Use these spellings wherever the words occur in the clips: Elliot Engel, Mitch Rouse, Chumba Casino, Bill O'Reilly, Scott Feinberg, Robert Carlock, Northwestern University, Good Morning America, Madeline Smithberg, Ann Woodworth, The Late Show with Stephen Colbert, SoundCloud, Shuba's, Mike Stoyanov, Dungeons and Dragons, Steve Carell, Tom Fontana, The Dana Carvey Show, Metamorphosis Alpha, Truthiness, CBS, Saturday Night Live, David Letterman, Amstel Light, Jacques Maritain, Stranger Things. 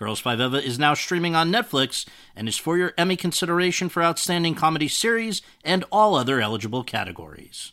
Girls5eva is now streaming on Netflix and is for your Emmy consideration for Outstanding Comedy Series and all other eligible categories.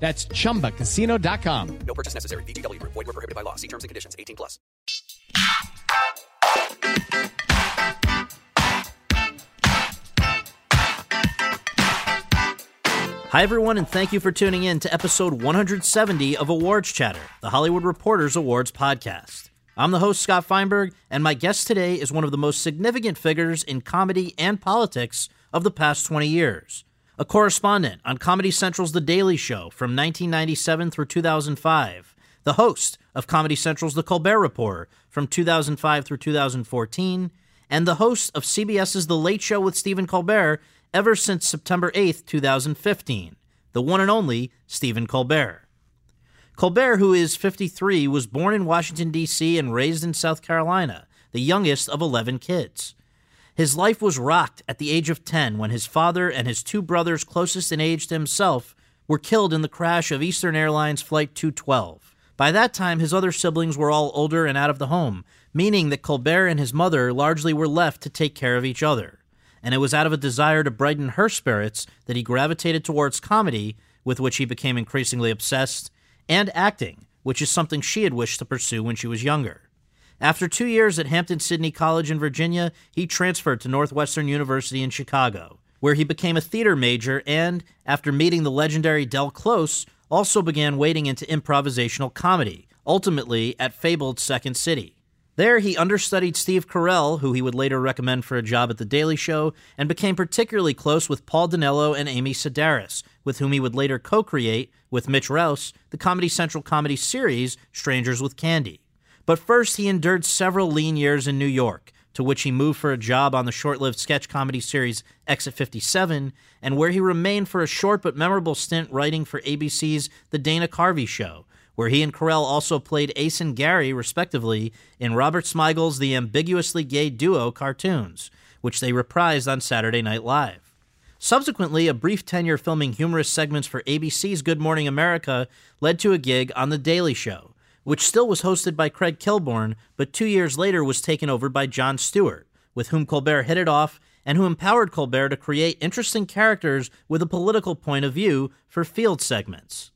That's ChumbaCasino.com. No purchase necessary. VGW Group. Void where prohibited by law. See terms and conditions. 18+. Hi, everyone, and thank you for tuning in to episode 170 of Awards Chatter, the Hollywood Reporter's awards podcast. I'm the host, Scott Feinberg, and my guest today is one of the most significant figures in comedy and politics of the past 20 years. A correspondent on Comedy Central's The Daily Show from 1997 through 2005, the host of Comedy Central's The Colbert Report from 2005 through 2014, and the host of CBS's The Late Show with Stephen Colbert ever since September 8, 2015, the one and only Stephen Colbert. Colbert, who is 53, was born in Washington, D.C. and raised in South Carolina, the youngest of 11 kids. His life was rocked at the age of 10 when his father and his two brothers closest in age to himself were killed in the crash of Eastern Airlines Flight 212. By that time, his other siblings were all older and out of the home, meaning that Colbert and his mother largely were left to take care of each other. And it was out of a desire to brighten her spirits that he gravitated towards comedy, with which he became increasingly obsessed, and acting, which is something she had wished to pursue when she was younger. After 2 years at Hampton-Sydney College in Virginia, he transferred to Northwestern University in Chicago, where he became a theater major and, after meeting the legendary Del Close, also began wading into improvisational comedy, ultimately at fabled Second City. There, he understudied Steve Carell, who he would later recommend for a job at The Daily Show, and became particularly close with Paul Dinello and Amy Sedaris, with whom he would later co-create, with Mitch Rouse, the Comedy Central comedy series Strangers with Candy. But first, he endured several lean years in New York, to which he moved for a job on the short-lived sketch comedy series Exit 57, and where he remained for a short but memorable stint writing for ABC's The Dana Carvey Show, where he and Carell also played Ace and Gary, respectively, in Robert Smigel's The Ambiguously Gay Duo cartoons, which they reprised on Saturday Night Live. Subsequently, a brief tenure filming humorous segments for ABC's Good Morning America led to a gig on The Daily Show, which still was hosted by Craig Kilborn, but 2 years later was taken over by Jon Stewart, with whom Colbert hit it off and who empowered Colbert to create interesting characters with a political point of view for field segments.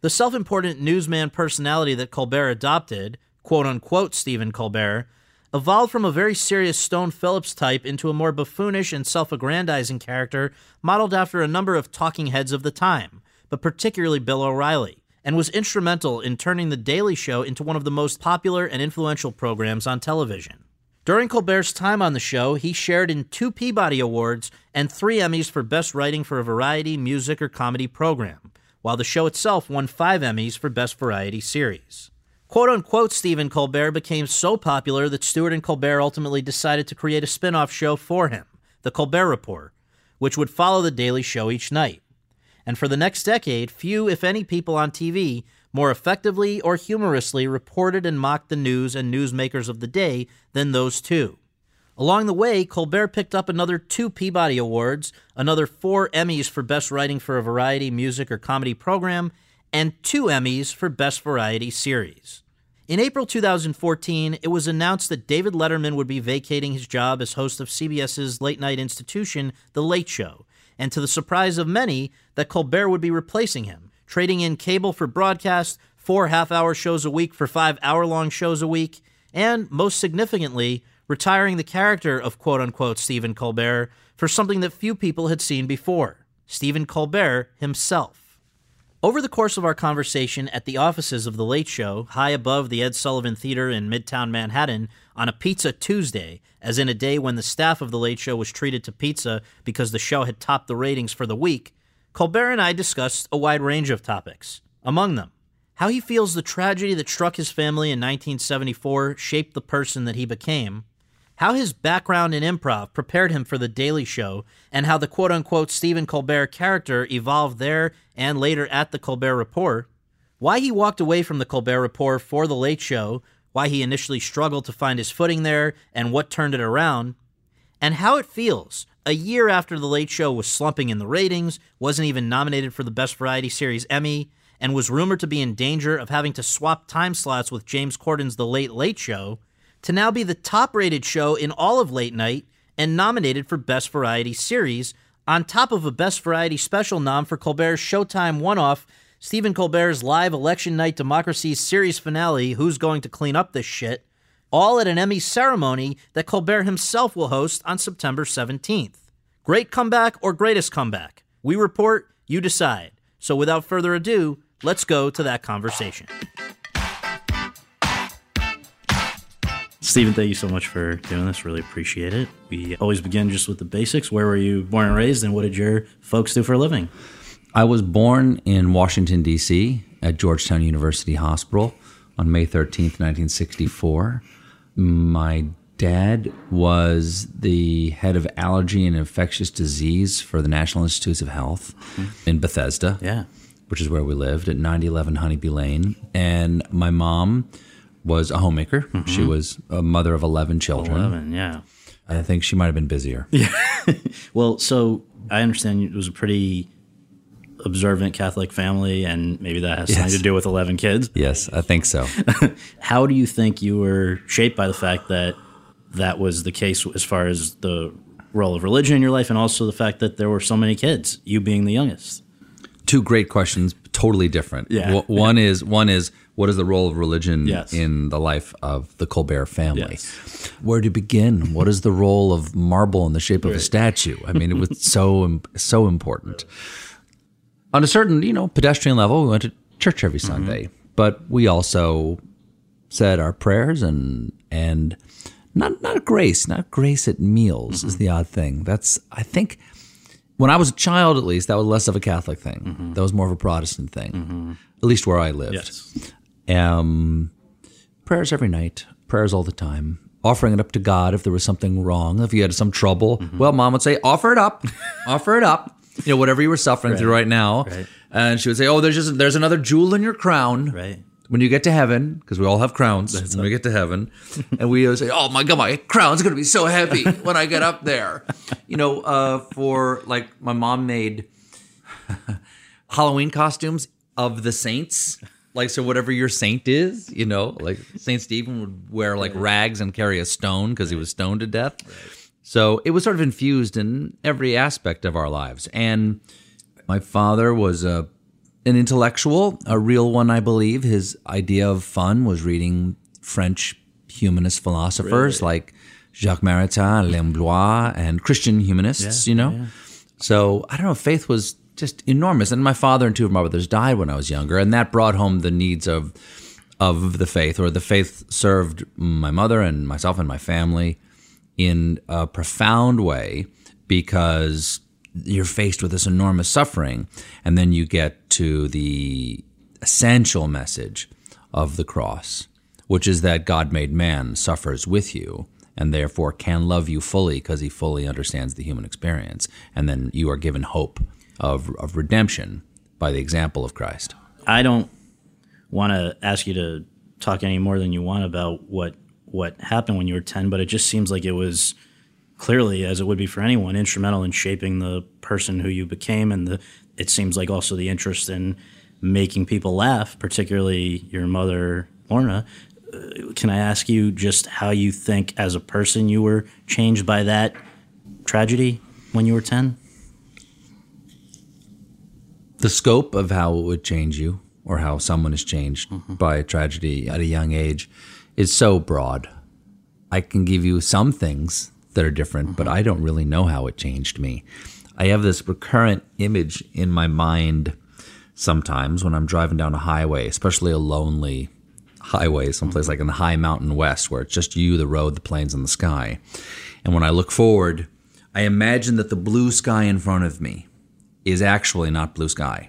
The self-important newsman personality that Colbert adopted, quote-unquote Stephen Colbert, evolved from a very serious Stone Phillips type into a more buffoonish and self-aggrandizing character modeled after a number of talking heads of the time, but particularly Bill O'Reilly, and was instrumental in turning The Daily Show into one of the most popular and influential programs on television. During Colbert's time on the show, he shared in 2 Peabody Awards and 3 Emmys for Best Writing for a Variety, Music, or Comedy Program, while the show itself won 5 Emmys for Best Variety Series. Quote-unquote Stephen Colbert became so popular that Stewart and Colbert ultimately decided to create a spin-off show for him, The Colbert Report, which would follow The Daily Show each night. And for the next decade, few, if any, people on TV more effectively or humorously reported and mocked the news and newsmakers of the day than those two. Along the way, Colbert picked up another 2 Peabody Awards, another 4 Emmys for Best Writing for a Variety, Music, or Comedy Program, and 2 Emmys for Best Variety Series. In April 2014, it was announced that David Letterman would be vacating his job as host of CBS's late-night institution, The Late Show, and to the surprise of many, that Colbert would be replacing him, trading in cable for broadcast, 4 half-hour shows a week for 5 hour-long shows a week, and, most significantly, retiring the character of quote-unquote Stephen Colbert for something that few people had seen before, Stephen Colbert himself. Over the course of our conversation at the offices of The Late Show, high above the Ed Sullivan Theater in Midtown Manhattan, on a Pizza Tuesday, as in a day when the staff of The Late Show was treated to pizza because the show had topped the ratings for the week, Colbert and I discussed a wide range of topics. Among them, how he feels the tragedy that struck his family in 1974 shaped the person that he became, how his background in improv prepared him for The Daily Show, and how the quote-unquote Stephen Colbert character evolved there and later at The Colbert Report, why he walked away from The Colbert Report for The Late Show, why he initially struggled to find his footing there and what turned it around, and how it feels a year after The Late Show was slumping in the ratings, wasn't even nominated for the Best Variety Series Emmy, and was rumored to be in danger of having to swap time slots with James Corden's The Late Late Show, to now be the top-rated show in all of late night and nominated for Best Variety Series, on top of a Best Variety Special nom for Colbert's Showtime one-off, Stephen Colbert's live election night democracy series finale, Who's Going to Clean Up This Shit?, all at an Emmy ceremony that Colbert himself will host on September 17th. Great comeback or greatest comeback? We report, you decide. So without further ado, let's go to that conversation. Stephen, thank you so much for doing this. Really appreciate it. We always begin just with the basics. Where were you born and raised, and what did your folks do for a living? I was born in Washington, D.C. at Georgetown University Hospital on May 13th, 1964. My dad was the head of allergy and infectious disease for the National Institutes of Health in Bethesda. Yeah. Which is where we lived, at 9011 Honeybee Lane. And my mom was a homemaker. Mm-hmm. She was a mother of 11 children. 11, yeah. I think she might have been busier. Yeah. Well, so I understand it was a pretty observant Catholic family, and maybe that has something to do with 11 kids. Yes, I think so. How do you think you were shaped by the fact that that was the case as far as the role of religion in your life, and also the fact that there were so many kids, you being the youngest? Two great questions, totally different. Yeah. One is what is the role of religion in the life of the Colbert family? Yes. Where to begin? What is the role of marble in the shape of a statue? I mean, it was so important. On a certain, pedestrian level, we went to church every Sunday, but we also said our prayers and not grace at meals is the odd thing. That's, I think, when I was a child, at least, that was less of a Catholic thing. Mm-hmm. That was more of a Protestant thing, at least where I lived. Yes. Prayers every night, prayers all the time, offering it up to God if there was something wrong, if you had some trouble. Mm-hmm. Well, Mom would say, offer it up, offer it up, whatever you were suffering through right now. Right. And she would say, there's another jewel in your crown. Right. When you get to heaven, because we all have crowns, we get to heaven, and we always say, oh my God, my crown's going to be so heavy when I get up there. My mom made Halloween costumes of the saints. Like, so whatever your saint is, St. Stephen would wear rags and carry a stone because he was stoned to death. Right. So it was sort of infused in every aspect of our lives. And my father was an intellectual, a real one, I believe. His idea of fun was reading French humanist philosophers like Jacques Maritain, Lemblore, and Christian humanists, Yeah. So, I don't know, faith was just enormous. And my father and two of my brothers died when I was younger, and that brought home the needs of the faith, or the faith served my mother and myself and my family in a profound way, because you're faced with this enormous suffering, and then you get to the essential message of the cross, which is that God made man suffers with you and therefore can love you fully because he fully understands the human experience. And then you are given hope of redemption by the example of Christ. I don't want to ask you to talk any more than you want about what happened when you were 10, but it just seems like it was clearly, as it would be for anyone, instrumental in shaping the person who you became, and it seems like also the interest in making people laugh, particularly your mother, Lorna. Can I ask you just how you think as a person you were changed by that tragedy when you were 10? The scope of how it would change you, or how someone is changed by a tragedy at a young age, is so broad. I can give you some things that are different, but I don't really know how it changed me. I have this recurrent image in my mind sometimes when I'm driving down a highway, especially a lonely highway, someplace like in the high mountain west where it's just you, the road, the plains, and the sky. And when I look forward, I imagine that the blue sky in front of me is actually not blue sky.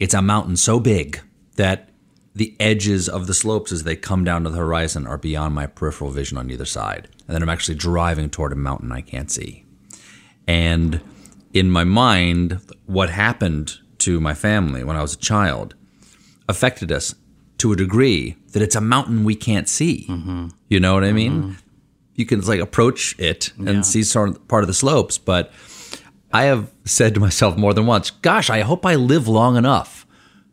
It's a mountain so big that the edges of the slopes as they come down to the horizon are beyond my peripheral vision on either side. And then I'm actually driving toward a mountain I can't see. And in my mind, what happened to my family when I was a child affected us to a degree that it's a mountain we can't see. Mm-hmm. You know what I mean? Mm-hmm. You can like approach it and see part of the slopes. But I have said to myself more than once, gosh, I hope I live long enough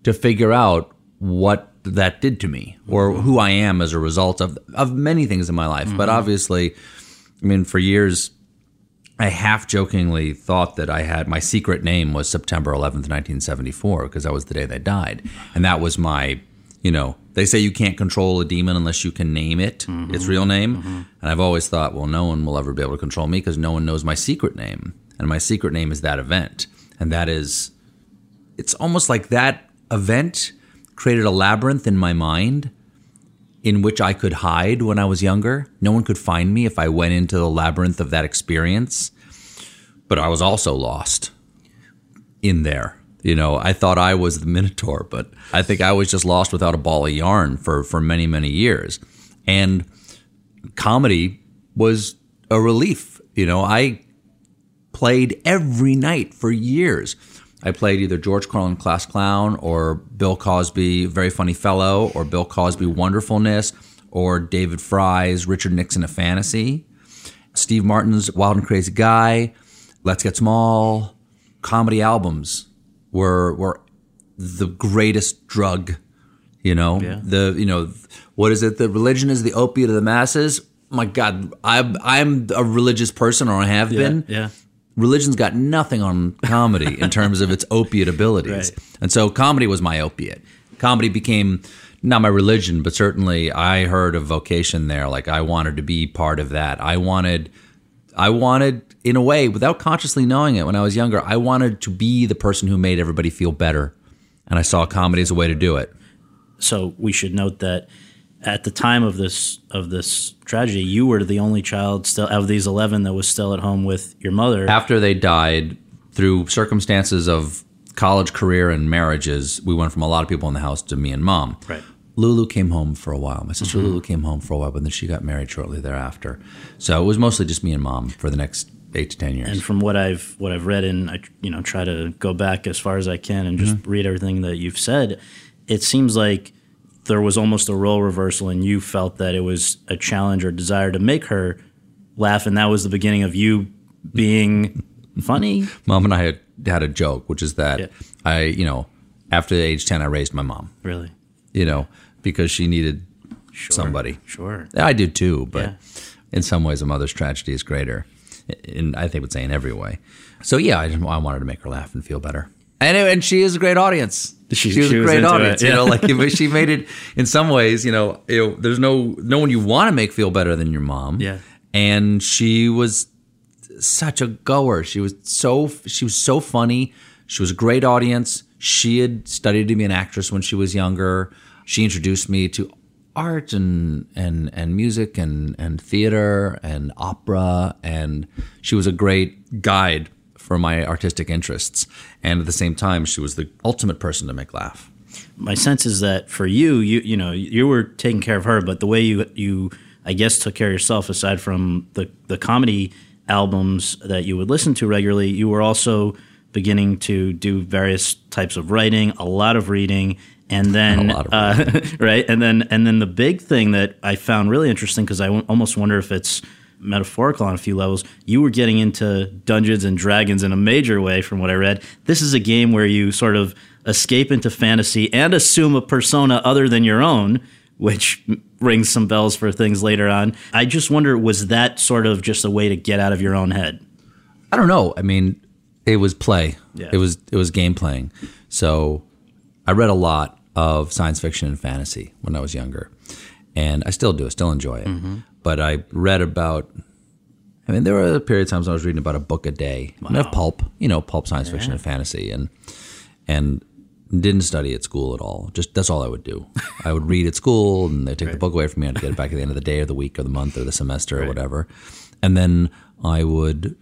to figure out what that did to me or who I am as a result of many things in my life. Mm-hmm. But obviously, I mean, for years, I half-jokingly thought that I had my secret name was September 11th, 1974, because that was the day they died. And that was my, you know, they say you can't control a demon unless you can name it, its real name. Mm-hmm. And I've always thought, well, no one will ever be able to control me because no one knows my secret name. And my secret name is that event. And that is, it's almost like that event created a labyrinth in my mind in which I could hide when I was younger. No one could find me if I went into the labyrinth of that experience. But I was also lost in there. You know, I thought I was the Minotaur, but I think I was just lost without a ball of yarn for many, many years. And comedy was a relief. You know, I played every night for years. I played either George Carlin Class Clown or Bill Cosby Very Funny Fellow or Bill Cosby Wonderfulness or David Fry's Richard Nixon A Fantasy, Steve Martin's Wild and Crazy Guy, Let's Get Small. Comedy albums were the greatest drug, you know? Yeah. What is it? The religion is the opiate of the masses. My God, I'm a religious person, or I have been. Yeah. Religion's got nothing on comedy in terms of its opiate abilities. Right. And so comedy was my opiate. Comedy became not my religion, but certainly I heard a vocation there. Like I wanted to be part of that. I wanted, in a way, without consciously knowing it when I was younger, I wanted to be the person who made everybody feel better. And I saw comedy as a way to do it. So we should note that at the time of this tragedy, you were the only child still of these 11 that was still at home with your mother. After they died, through circumstances of college, career, and marriages, we went from a lot of people in the house to me and Mom. Right. Lulu came home for a while. My sister Lulu came home for a while, but then she got married shortly thereafter. So it was mostly just me and Mom for the next 8 to 10 years. And from what I've read, and I try to go back as far as I can and just read everything that you've said, it seems like there was almost a role reversal, and you felt that it was a challenge or desire to make her laugh, and that was the beginning of you being funny. Mom and I had a joke, which is that I, after age 10, I raised my mom. Really? Because she needed somebody. Sure. I did too, but in some ways, a mother's tragedy is greater, and I think would say in every way. So I wanted to make her laugh and feel better. And she is a great audience. She was a great audience. She made it in some ways, there's no one you want to make feel better than your mom. Yeah. And she was such a goer. She was so funny. She was a great audience. She had studied to be an actress when she was younger. She introduced me to art and music and theater and opera, and she was a great guide for my artistic interests. And at the same time, she was the ultimate person to make laugh. My sense is that for you were taking care of her, but the way you I guess took care of yourself, aside from the comedy albums that you would listen to regularly, you were also beginning to do various types of writing, a lot of reading, and then right, and then the big thing that I found really interesting, because I almost wonder if it's metaphorical on a few levels, you were getting into Dungeons and Dragons in a major way, from what I read. This is a game where you sort of escape into fantasy and assume a persona other than your own, which rings some bells for things later on. I just wonder, was that sort of just a way to get out of your own head? I don't know. I mean, it was play. Yeah. It was game playing. So I read a lot of science fiction and fantasy when I was younger, and I still do. I still enjoy it. Mm-hmm. But I read about, there were a period of times I was reading about a book a day. Wow. And I have pulp science fiction and fantasy. And Didn't study at school at all. Just that's all I would do. I would read at school, and they take the book away from me. I'd get it back at the end of the day, or the week, or the month, or the semester, or whatever. And then I would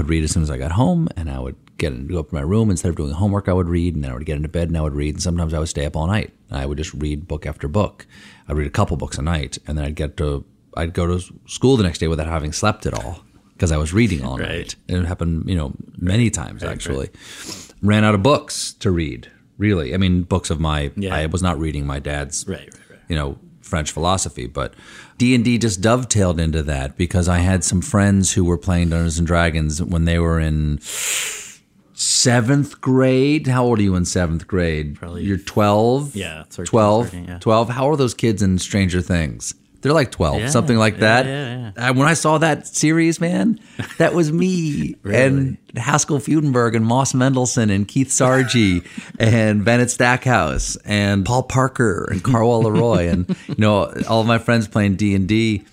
read as soon as I got home, and I would go up to my room. Instead of doing homework, I would read, and then I would get into bed and I would read. And sometimes I would stay up all night. I would just read book after book. I'd read a couple books a night, and then I'd go to school the next day without having slept at all because I was reading all night. And it happened, many times actually. Ran out of books to read. Really, I mean, books of my. Yeah. I was not reading my dad's, French philosophy, but D&D just dovetailed into that because I had some friends who were playing Dungeons and Dragons when they were in seventh grade. How old are you in seventh grade? Probably you're 12. Yeah, 13, 12. 13, yeah. 12. How are those kids in Stranger Things? They're like 12, something like that. Yeah, yeah. When I saw that series, man, that was me. And Haskell Fudenberg and Moss Mendelson and Keith Sargey and Bennett Stackhouse and Paul Parker and Carwell Leroy and all of my friends playing D&D.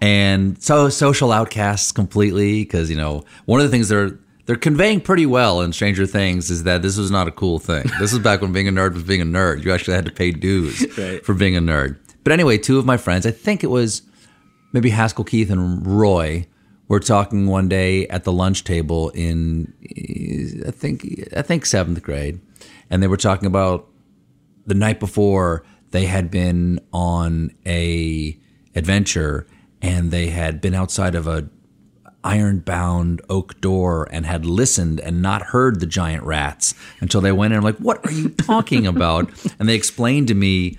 And so social outcasts completely because, one of the things they're conveying pretty well in Stranger Things is that this was not a cool thing. This was back when being a nerd was being a nerd. You actually had to pay dues for being a nerd. But anyway, two of my friends, I think it was maybe Haskell, Keith, and Roy, were talking one day at the lunch table in, I think seventh grade. And they were talking about the night before they had been on a adventure and they had been outside of a iron-bound oak door and had listened and not heard the giant rats until they went in. I'm like, what are you talking about? And they explained to me,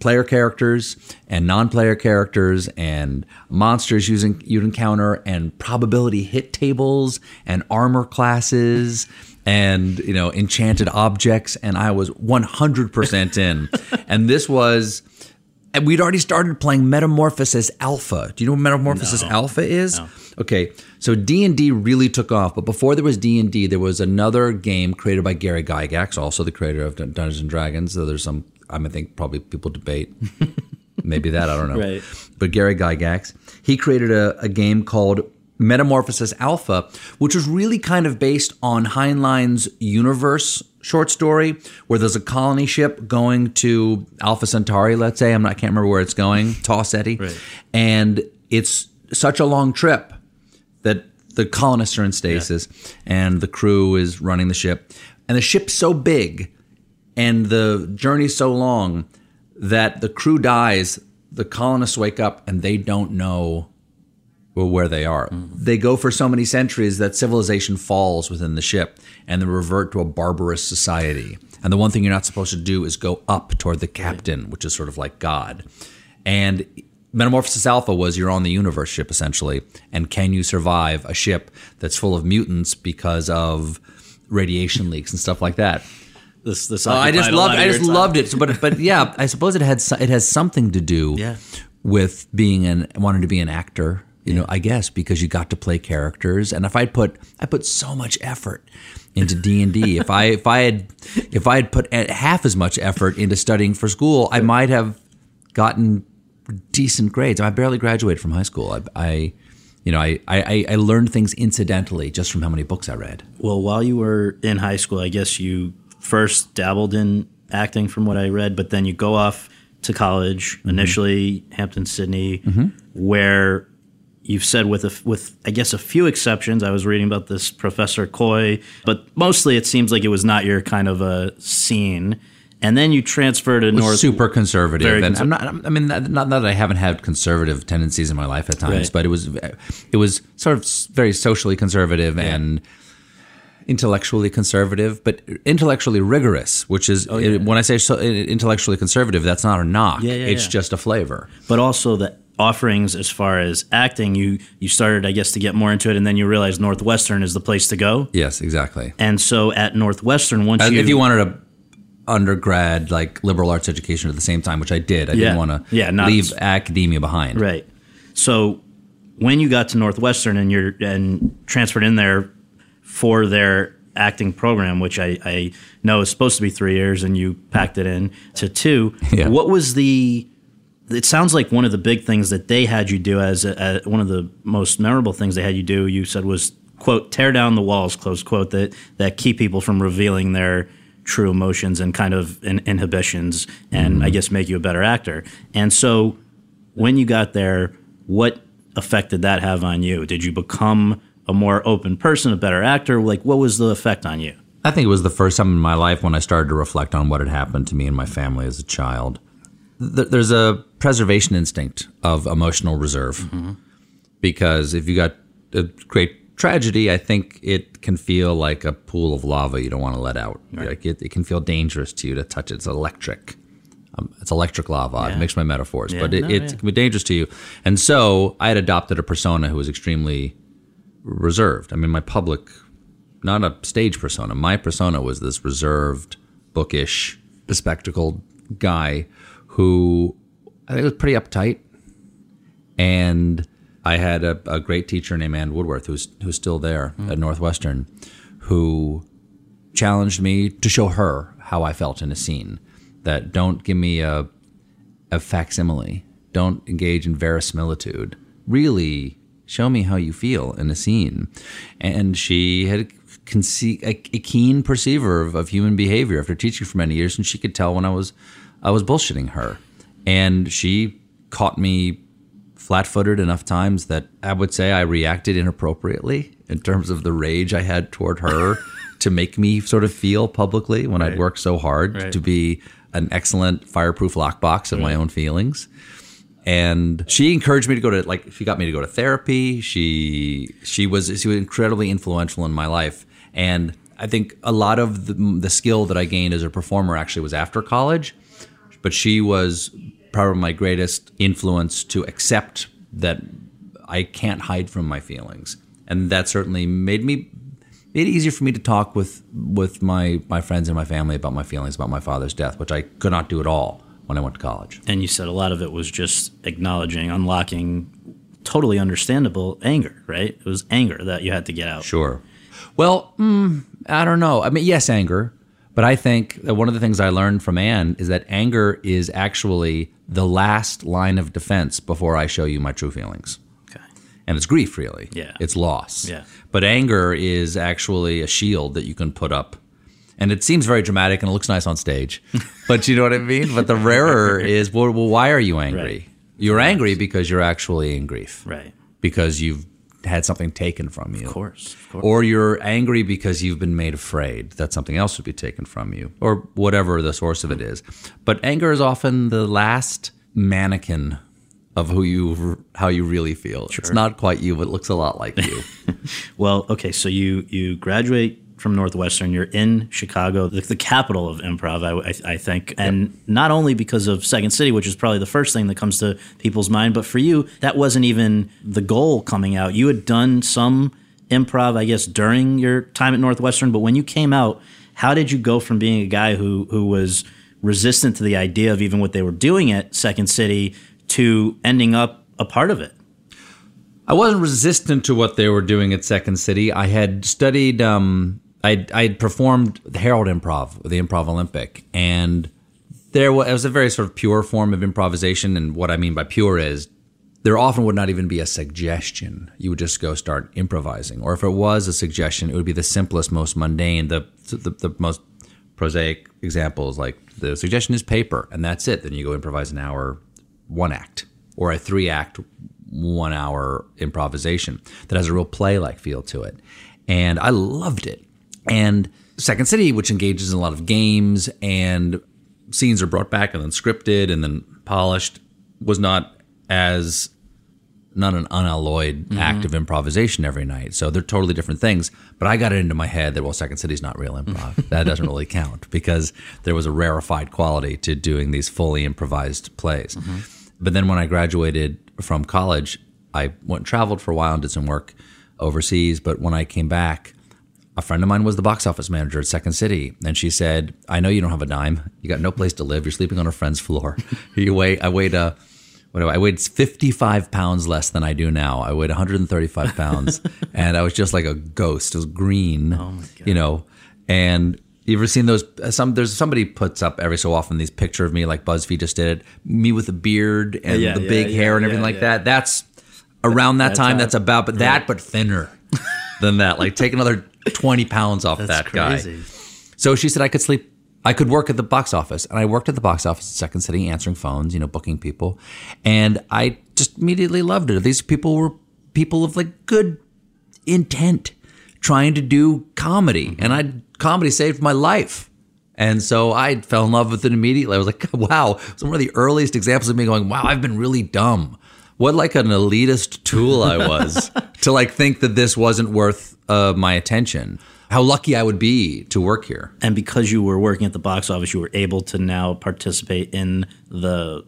player characters and non-player characters and monsters you'd encounter and probability hit tables and armor classes and, enchanted objects. And I was 100% in. And this was... And we'd already started playing Metamorphosis Alpha. Do you know what Metamorphosis Alpha is? No. Okay, so D&D really took off. But before there was D&D, there was another game created by Gary Gygax, also the creator of Dungeons and Dragons. So there's some... I think probably people debate maybe that, I don't know. Right. But Gary Gygax, he created a game called Metamorphosis Alpha, which was really kind of based on Heinlein's universe short story where there's a colony ship going to Alpha Centauri, let's say. I can't remember where it's going, Tau Ceti. Right. And it's such a long trip that the colonists are in stasis and the crew is running the ship. And the ship's so big and the journey's so long that the crew dies, the colonists wake up, and they don't know where they are. Mm-hmm. They go for so many centuries that civilization falls within the ship, and they revert to a barbarous society. And the one thing you're not supposed to do is go up toward the captain, which is sort of like God. And Metamorphosis Alpha was you're on the universe ship, essentially, and can you survive a ship that's full of mutants because of radiation leaks and stuff like that? This I just loved it. But yeah, I suppose it has something to do with wanting to be an actor. I guess because you got to play characters. And if I put so much effort into D&D. If I had put half as much effort into studying for school, I might have gotten decent grades. I barely graduated from high school. I learned things incidentally just from how many books I read. Well, while you were in high school, I guess you first dabbled in acting from what I read, but then you go off to college, initially Hampton, Sydney, where you've said with I guess a few exceptions, I was reading about this Professor Coy, but mostly it seems like it was not your kind of a scene. And then you transfer to North. Super conservative. Not that I haven't had conservative tendencies in my life at times, but it was sort of very socially conservative and intellectually conservative, but intellectually rigorous, which is when I say so, intellectually conservative, that's not a knock. It's just a flavor. But also the offerings as far as acting, you started, I guess, to get more into it, and then you realized Northwestern is the place to go. Yes, exactly. And so at Northwestern, if you wanted a undergrad like liberal arts education at the same time, which I did, I didn't want to leave academia behind. Right. So when you got to Northwestern and you transferred in there for their acting program, which I know is supposed to be 3 years, and you packed it in to 2. Yeah. What was it sounds like one of the big things that they had you do as one of the most memorable things they had you do, you said was, quote, tear down the walls, close quote, that keep people from revealing their true emotions and kind of inhibitions and I guess make you a better actor. And so when you got there, what effect did that have on you? Did you become a more open person, a better actor? Like, what was the effect on you? I think it was the first time in my life when I started to reflect on what had happened to me and my family as a child. There's a preservation instinct of emotional reserve because if you got a great tragedy, I think it can feel like a pool of lava you don't want to let out. Right. Like it can feel dangerous to you to touch it. It's electric. It's electric lava. Yeah. I've mixed my metaphors, but it can be dangerous to you. And so I had adopted a persona who was extremely reserved. I mean, my public, not a stage persona. My persona was this reserved, bookish, bespectacled guy who I think was pretty uptight. And I had a great teacher named Ann Woodworth, who's still there at Northwestern, who challenged me to show her how I felt in a scene. That don't give me a facsimile. Don't engage in verisimilitude. Really show me how you feel in a scene. And she had a keen perceiver of human behavior after teaching for many years, and she could tell when I was bullshitting her. And she caught me flat-footed enough times that I would say I reacted inappropriately in terms of the rage I had toward her to make me sort of feel publicly when I'd worked so hard to be an excellent fireproof lockbox of my own feelings. And she encouraged me to go to, like, she got me to go to therapy. She was incredibly influential in my life. And I think a lot of the skill that I gained as a performer actually was after college, but she was probably my greatest influence to accept that I can't hide from my feelings. And that certainly made it easier for me to talk with my friends and my family about my feelings about my father's death, which I could not do at all when I went to college. And you said a lot of it was just acknowledging, unlocking totally understandable anger, right? It was anger that you had to get out. Sure. Well, I don't know. I mean, yes, anger. But I think that one of the things I learned from Anne is that anger is actually the last line of defense before I show you my true feelings. And it's grief, really. Yeah. It's loss. Yeah. But anger is actually a shield that you can put up. And it seems very dramatic and it looks nice on stage. But you know what I mean? But the rarer is, well, why are you angry? Right. You're angry because you're actually in grief. Right. Because you've had something taken from you. Of course. Or you're angry because you've been made afraid that something else would be taken from you. Or whatever the source of it is. But anger is often the last mannequin of how you really feel. Sure. It's not quite you, but it looks a lot like you. Well, okay, so you graduate from Northwestern. You're in Chicago, the capital of improv, I think. And not only because of Second City, which is probably the first thing that comes to people's mind, but for you, that wasn't even the goal coming out. You had done some improv, I guess, during your time at Northwestern. But when you came out, how did you go from being a guy who was resistant to the idea of even what they were doing at Second City to ending up a part of it? I wasn't resistant to what they were doing at Second City. I had studied, I had performed the Herald Improv, the Improv Olympic, and it was a very sort of pure form of improvisation. And what I mean by pure is there often would not even be a suggestion. You would just go start improvising. Or if it was a suggestion, it would be the simplest, most mundane, the most prosaic examples. Like the suggestion is paper, and that's it. Then you go improvise an hour, one act, or a 3-act, 1-hour improvisation that has a real play-like feel to it. And I loved it. And Second City, which engages in a lot of games and scenes are brought back and then scripted and then polished, was not an unalloyed act of improvisation every night. So they're totally different things. But I got it into my head that, well, Second City's not real improv. That doesn't really count, because there was a rarefied quality to doing these fully improvised plays. But then when I graduated from college, I went and traveled for a while and did some work overseas. But when I came back, a friend of mine was the box office manager at Second City. And she said, I know you don't have a dime. You got no place to live. You're sleeping on a friend's floor. I weighed 55 pounds less than I do now. I weighed 135 pounds, and I was just like a ghost. It was green, and you ever seen those? Somebody puts up every so often these picture of me, like BuzzFeed just did it, me with a beard and the big hair and everything like that. That's around that time. That's about, but that, but thinner than that. Like take another 20 pounds off that's that crazy guy. So she said I could sleep I could work at the box office, and I worked at the box office at Second City, answering phones, you know, booking people, and I just immediately loved it. These people were people of like good intent, trying to do comedy, and comedy saved my life, and so I fell in love with it immediately. I was like, wow, it's one of the earliest examples of me going, wow, I've been really dumb. What like an elitist tool I was to like think that this wasn't worth my attention. How lucky I would be to work here. And because you were working at the box office, you were able to now participate in the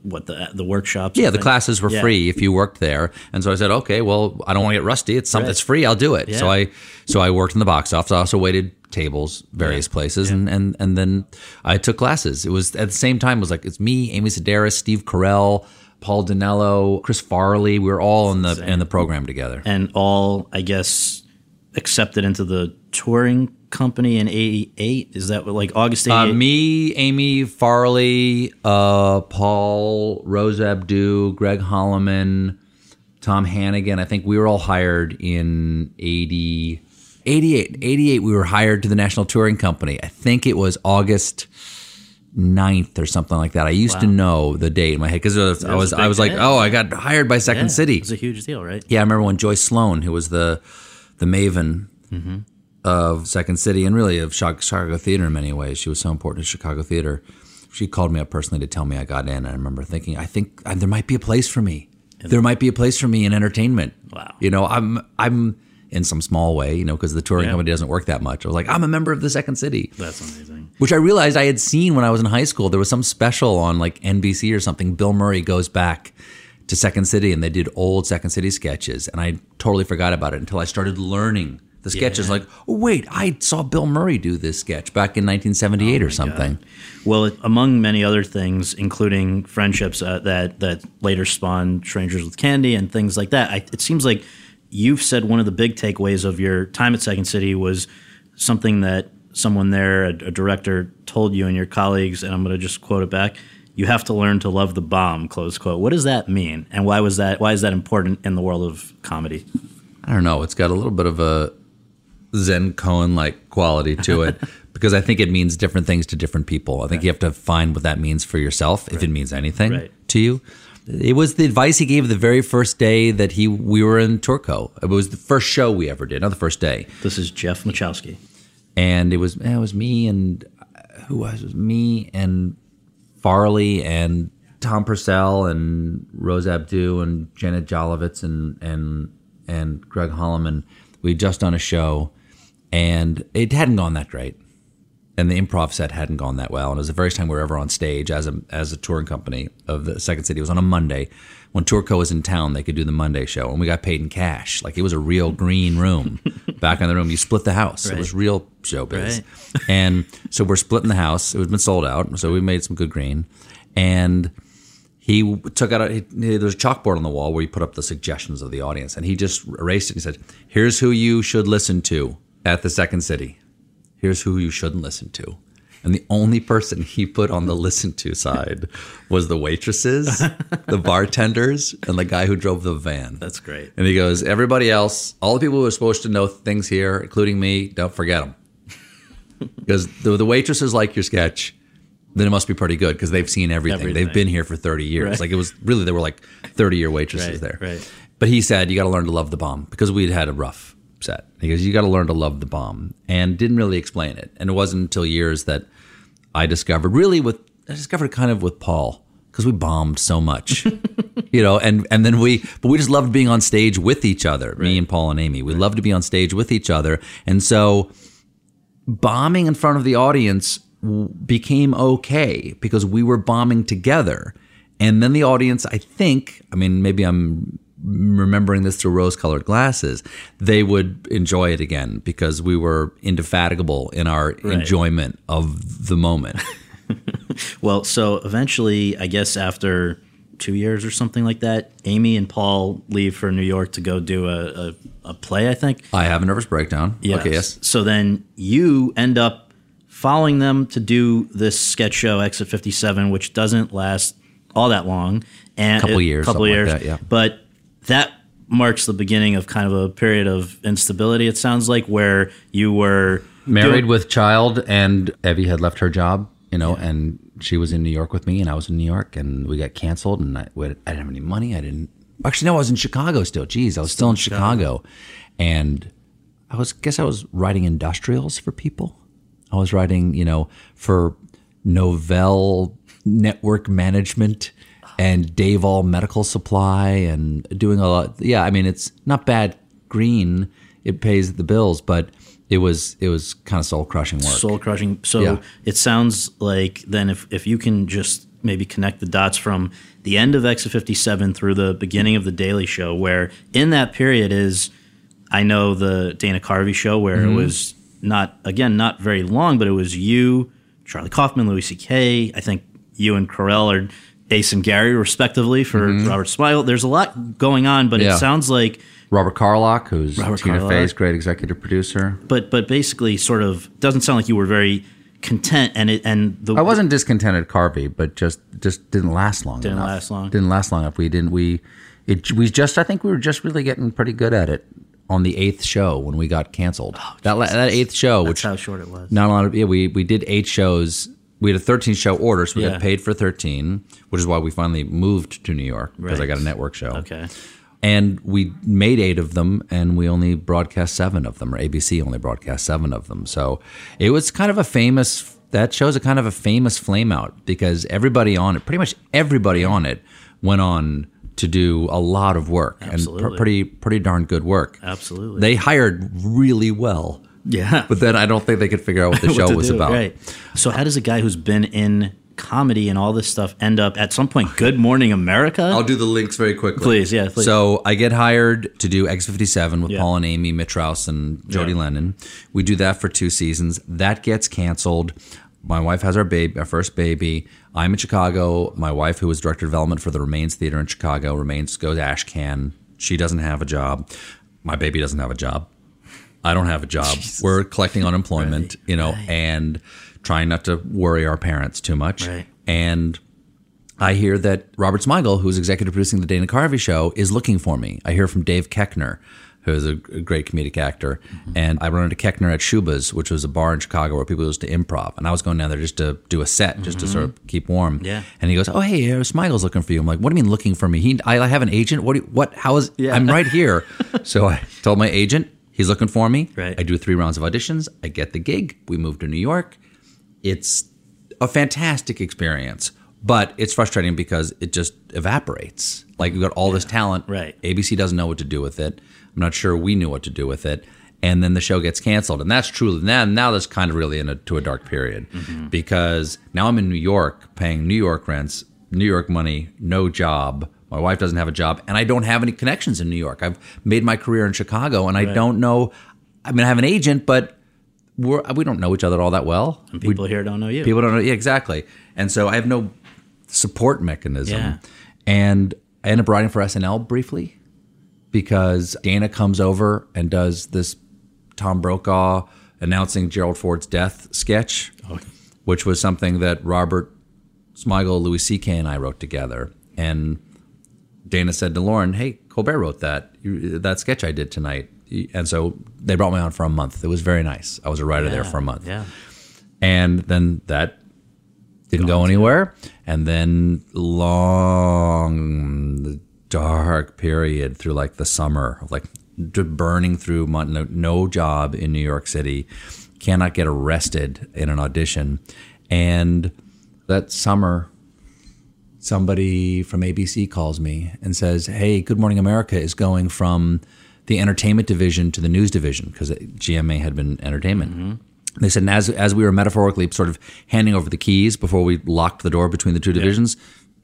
workshops? Yeah, the classes were free if you worked there. And so I said, okay, well, I don't want to get rusty. It's something that's free. I'll do it. Yeah. So I worked in the box office. I also waited tables, various places, and then I took classes. It was at the same time, it was like, it's me, Amy Sedaris, Steve Carell, Paul Dinello, Chris Farley. We were all in the program together. And all, I guess, accepted into the touring company in 88? Is that what, like August 88? Me, Amy, Farley, Paul, Rose Abdu, Greg Holloman, Tom Hannigan. I think we were all hired in 88. 88, we were hired to the National Touring Company. I think it was August 9th or something like that. I used to know the date in my head because I was like, oh, I got hired by Second City. It was a huge deal, right? Yeah, I remember when Joyce Sloan, who was the maven of Second City and really of Chicago theater in many ways. She was so important to Chicago theater. She called me up personally to tell me I got in. I remember thinking, I think there might be a place for me. There might be a place for me in entertainment. Wow. You know, I'm in some small way, you know, because the touring company doesn't work that much. I was like, I'm a member of the Second City. That's amazing. Which I realized I had seen when I was in high school. There was some special on like NBC or something. Bill Murray goes back to Second City, and they did old Second City sketches, and I totally forgot about it until I started learning the sketches. Like, oh, wait, I saw Bill Murray do this sketch back in 1978 or something. God. Well, among many other things, including friendships that later spawned Strangers with Candy and things like that, it seems like you've said one of the big takeaways of your time at Second City was something that someone there, a director, told you and your colleagues, and I'm going to just quote it back, "You have to learn to love the bomb," close quote. What does that mean? And why is that important in the world of comedy? I don't know. It's got a little bit of a Zen Cohen-like quality to it because I think it means different things to different people. I think you have to find what that means for yourself, if it means anything to you. It was the advice he gave the very first day that we were in Turco. It was the first show we ever did, not the first day. This is Jeff Machowski. And it was me and who was it? Me and Farley and Tom Purcell and Rose Abdu and Janet Jolovitz and Greg Holloman. We had just done a show, and it hadn't gone that great, and the improv set hadn't gone that well. And it was the first time we were ever on stage as a touring company of the Second City. It was on a Monday. When Turco was in town, they could do the Monday show, and we got paid in cash. Like, it was a real green room. Back in the room, you split the house. It was real showbiz. And so we're splitting the house. It had been sold out, so we made some good green. And he took out there was a chalkboard on the wall where he put up the suggestions of the audience, and he just erased it. He said, "Here's who you should listen to at the Second City. Here's who you shouldn't listen to." And the only person he put on the listen to side was the waitresses, the bartenders, and the guy who drove the van. That's great. And he goes, "Everybody else, all the people who are supposed to know things here, including me, don't forget them." Because the waitresses like your sketch, then it must be pretty good because they've seen everything. They've been here for 30 years. Right. Like, it was really, they were like 30-year waitresses there. Right. But he said, "You got to learn to love the bomb," because we'd had a rough set. He goes, "You got to learn to love the bomb," and didn't really explain it. And it wasn't until years that I discovered kind of with Paul, because we bombed so much, you know, and then we just loved being on stage with each other, me and Paul and Amy. We loved to be on stage with each other. And so bombing in front of the audience became okay because we were bombing together. And then the audience, maybe I'm remembering this through rose-colored glasses, they would enjoy it again because we were indefatigable in our enjoyment of the moment. Well, so eventually, I guess after 2 years or something like that, Amy and Paul leave for New York to go do a play, I think. I Have a Nervous Breakdown. Yes. Okay, yes. So then you end up following them to do this sketch show, Exit 57, which doesn't last all that long. And a couple years. Like that, yeah. But that marks the beginning of kind of a period of instability, it sounds like, where you were married with child, and Evie had left her job you know, and she was in New York with me and I was in New York and we got canceled and I didn't have any money. I was in Chicago still. Geez, I was still in Chicago. And I guess I was writing industrials for people. I was writing, you know, for Novell Network Management and Dave All Medical Supply and doing a lot. Yeah, I mean, it's not bad green. It pays the bills, but it was kind of soul-crushing work. Soul-crushing. So It sounds like then if you can just maybe connect the dots from the end of Exit 57 through the beginning of The Daily Show, where in that period is, I know, The Dana Carvey Show, where it was not very long, but it was you, Charlie Kaufman, Louis C.K., I think you and Carell are Ace and Gary, respectively, for Robert Smigel. There's a lot going on, but it sounds like... Robert Carlock, who's Tina Fey's great executive producer. But basically, sort of, doesn't sound like you were very content. I wasn't discontented at Carvey, but just didn't last long enough. Didn't last long enough. I think we were just really getting pretty good at it on the 8th show when we got canceled. Oh, that 8th show, that's how short it was. Not a lot of... Yeah, we did 8 shows... We had a 13-show order, so we got paid for 13, which is why we finally moved to New York, because I got a network show. Okay. And we made 8 of them, and we only broadcast 7 of them, or ABC only broadcast 7 of them. So it was kind of a famous – that show's a kind of a famous flame-out, because everybody on it, pretty much everybody on it, went on to do a lot of work. Absolutely. And pretty darn good work. Absolutely. They hired really well. Yeah. But then I don't think they could figure out what the show was about. Right. So how does a guy who's been in comedy and all this stuff end up at some point Good Morning America? I'll do the links very quickly. Please, yeah, please. So I get hired to do Exit 57 with Paul and Amy, Mitch Rouse, and Jody Lennon. We do that for 2 seasons. That gets canceled. My wife has our first baby. I'm in Chicago. My wife, who was director of development for the Remains Theater in Chicago, goes to Ashcan. She doesn't have a job. My baby doesn't have a job. I don't have a job. Jesus. We're collecting unemployment, and trying not to worry our parents too much. Right. And I hear that Robert Smigel, who's executive producing The Dana Carvey Show, is looking for me. I hear from Dave Koechner, who is a great comedic actor. Mm-hmm. And I run into Koechner at Shuba's, which was a bar in Chicago where people used to improv. And I was going down there just to do a set, just to sort of keep warm. Yeah. And he goes, oh, hey, Smigel's looking for you. I'm like, what do you mean looking for me? I have an agent? I'm right here. So I told my agent, he's looking for me. Right. I do 3 rounds of auditions. I get the gig. We move to New York. It's a fantastic experience, but it's frustrating because it just evaporates. Like, we've got all this talent. Right. ABC doesn't know what to do with it. I'm not sure we knew what to do with it. And then the show gets canceled. And that's truly now that's kind of really into a dark period because now I'm in New York paying New York rents, New York money, no job. My wife doesn't have a job, and I don't have any connections in New York. I've made my career in Chicago, and I don't know. I mean, I have an agent, but we don't know each other all that well. And people here don't know you. People don't know. Yeah, exactly. And so I have no support mechanism. Yeah. And I end up writing for SNL briefly because Dana comes over and does this Tom Brokaw announcing Gerald Ford's death sketch, which was something that Robert Smigel, Louis C.K., and I wrote together. And Dana said to Lauren, hey, Colbert wrote that sketch I did tonight. And so they brought me on for a month. It was very nice. I was a writer there for a month. Yeah. And then that didn't go anywhere. And then long, dark period through like the summer, of like burning through, no job in New York City, cannot get arrested in an audition. And that summer... somebody from ABC calls me and says, hey, Good Morning America is going from the entertainment division to the news division, because GMA had been entertainment. Mm-hmm. They said, and as we were metaphorically sort of handing over the keys before we locked the door between the two divisions,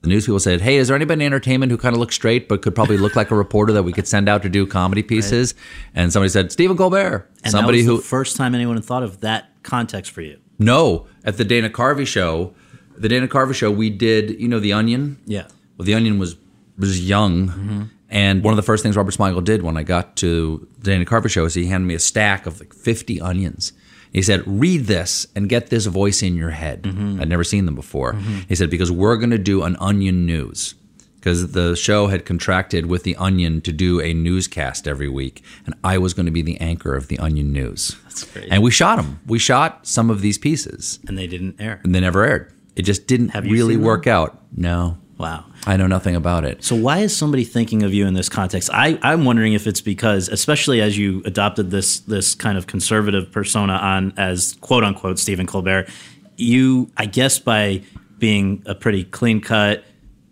the news people said, hey, is there anybody in entertainment who kind of looks straight but could probably look like a reporter that we could send out to do comedy pieces? Right. And somebody said, Stephen Colbert. And somebody that was the first time anyone had thought of that context for you. No, at the Dana Carvey Show... The Dana Carvey Show, we did, The Onion? Yeah. Well, The Onion was young, and one of the first things Robert Smigel did when I got to the Dana Carvey Show is he handed me a stack of like 50 onions. He said, read this and get this voice in your head. I'd never seen them before. He said, because we're going to do an Onion News. because the show had contracted with The Onion to do a newscast every week, and I was going to be the anchor of The Onion News. That's crazy. And we shot them. We shot some of these pieces. And they didn't air. And they never aired. It just didn't really work out. No. Wow. I know nothing about it. So why is somebody thinking of you in this context? I'm wondering if it's because, especially as you adopted this kind of conservative persona on as quote-unquote Stephen Colbert, you, I guess by being a pretty clean-cut,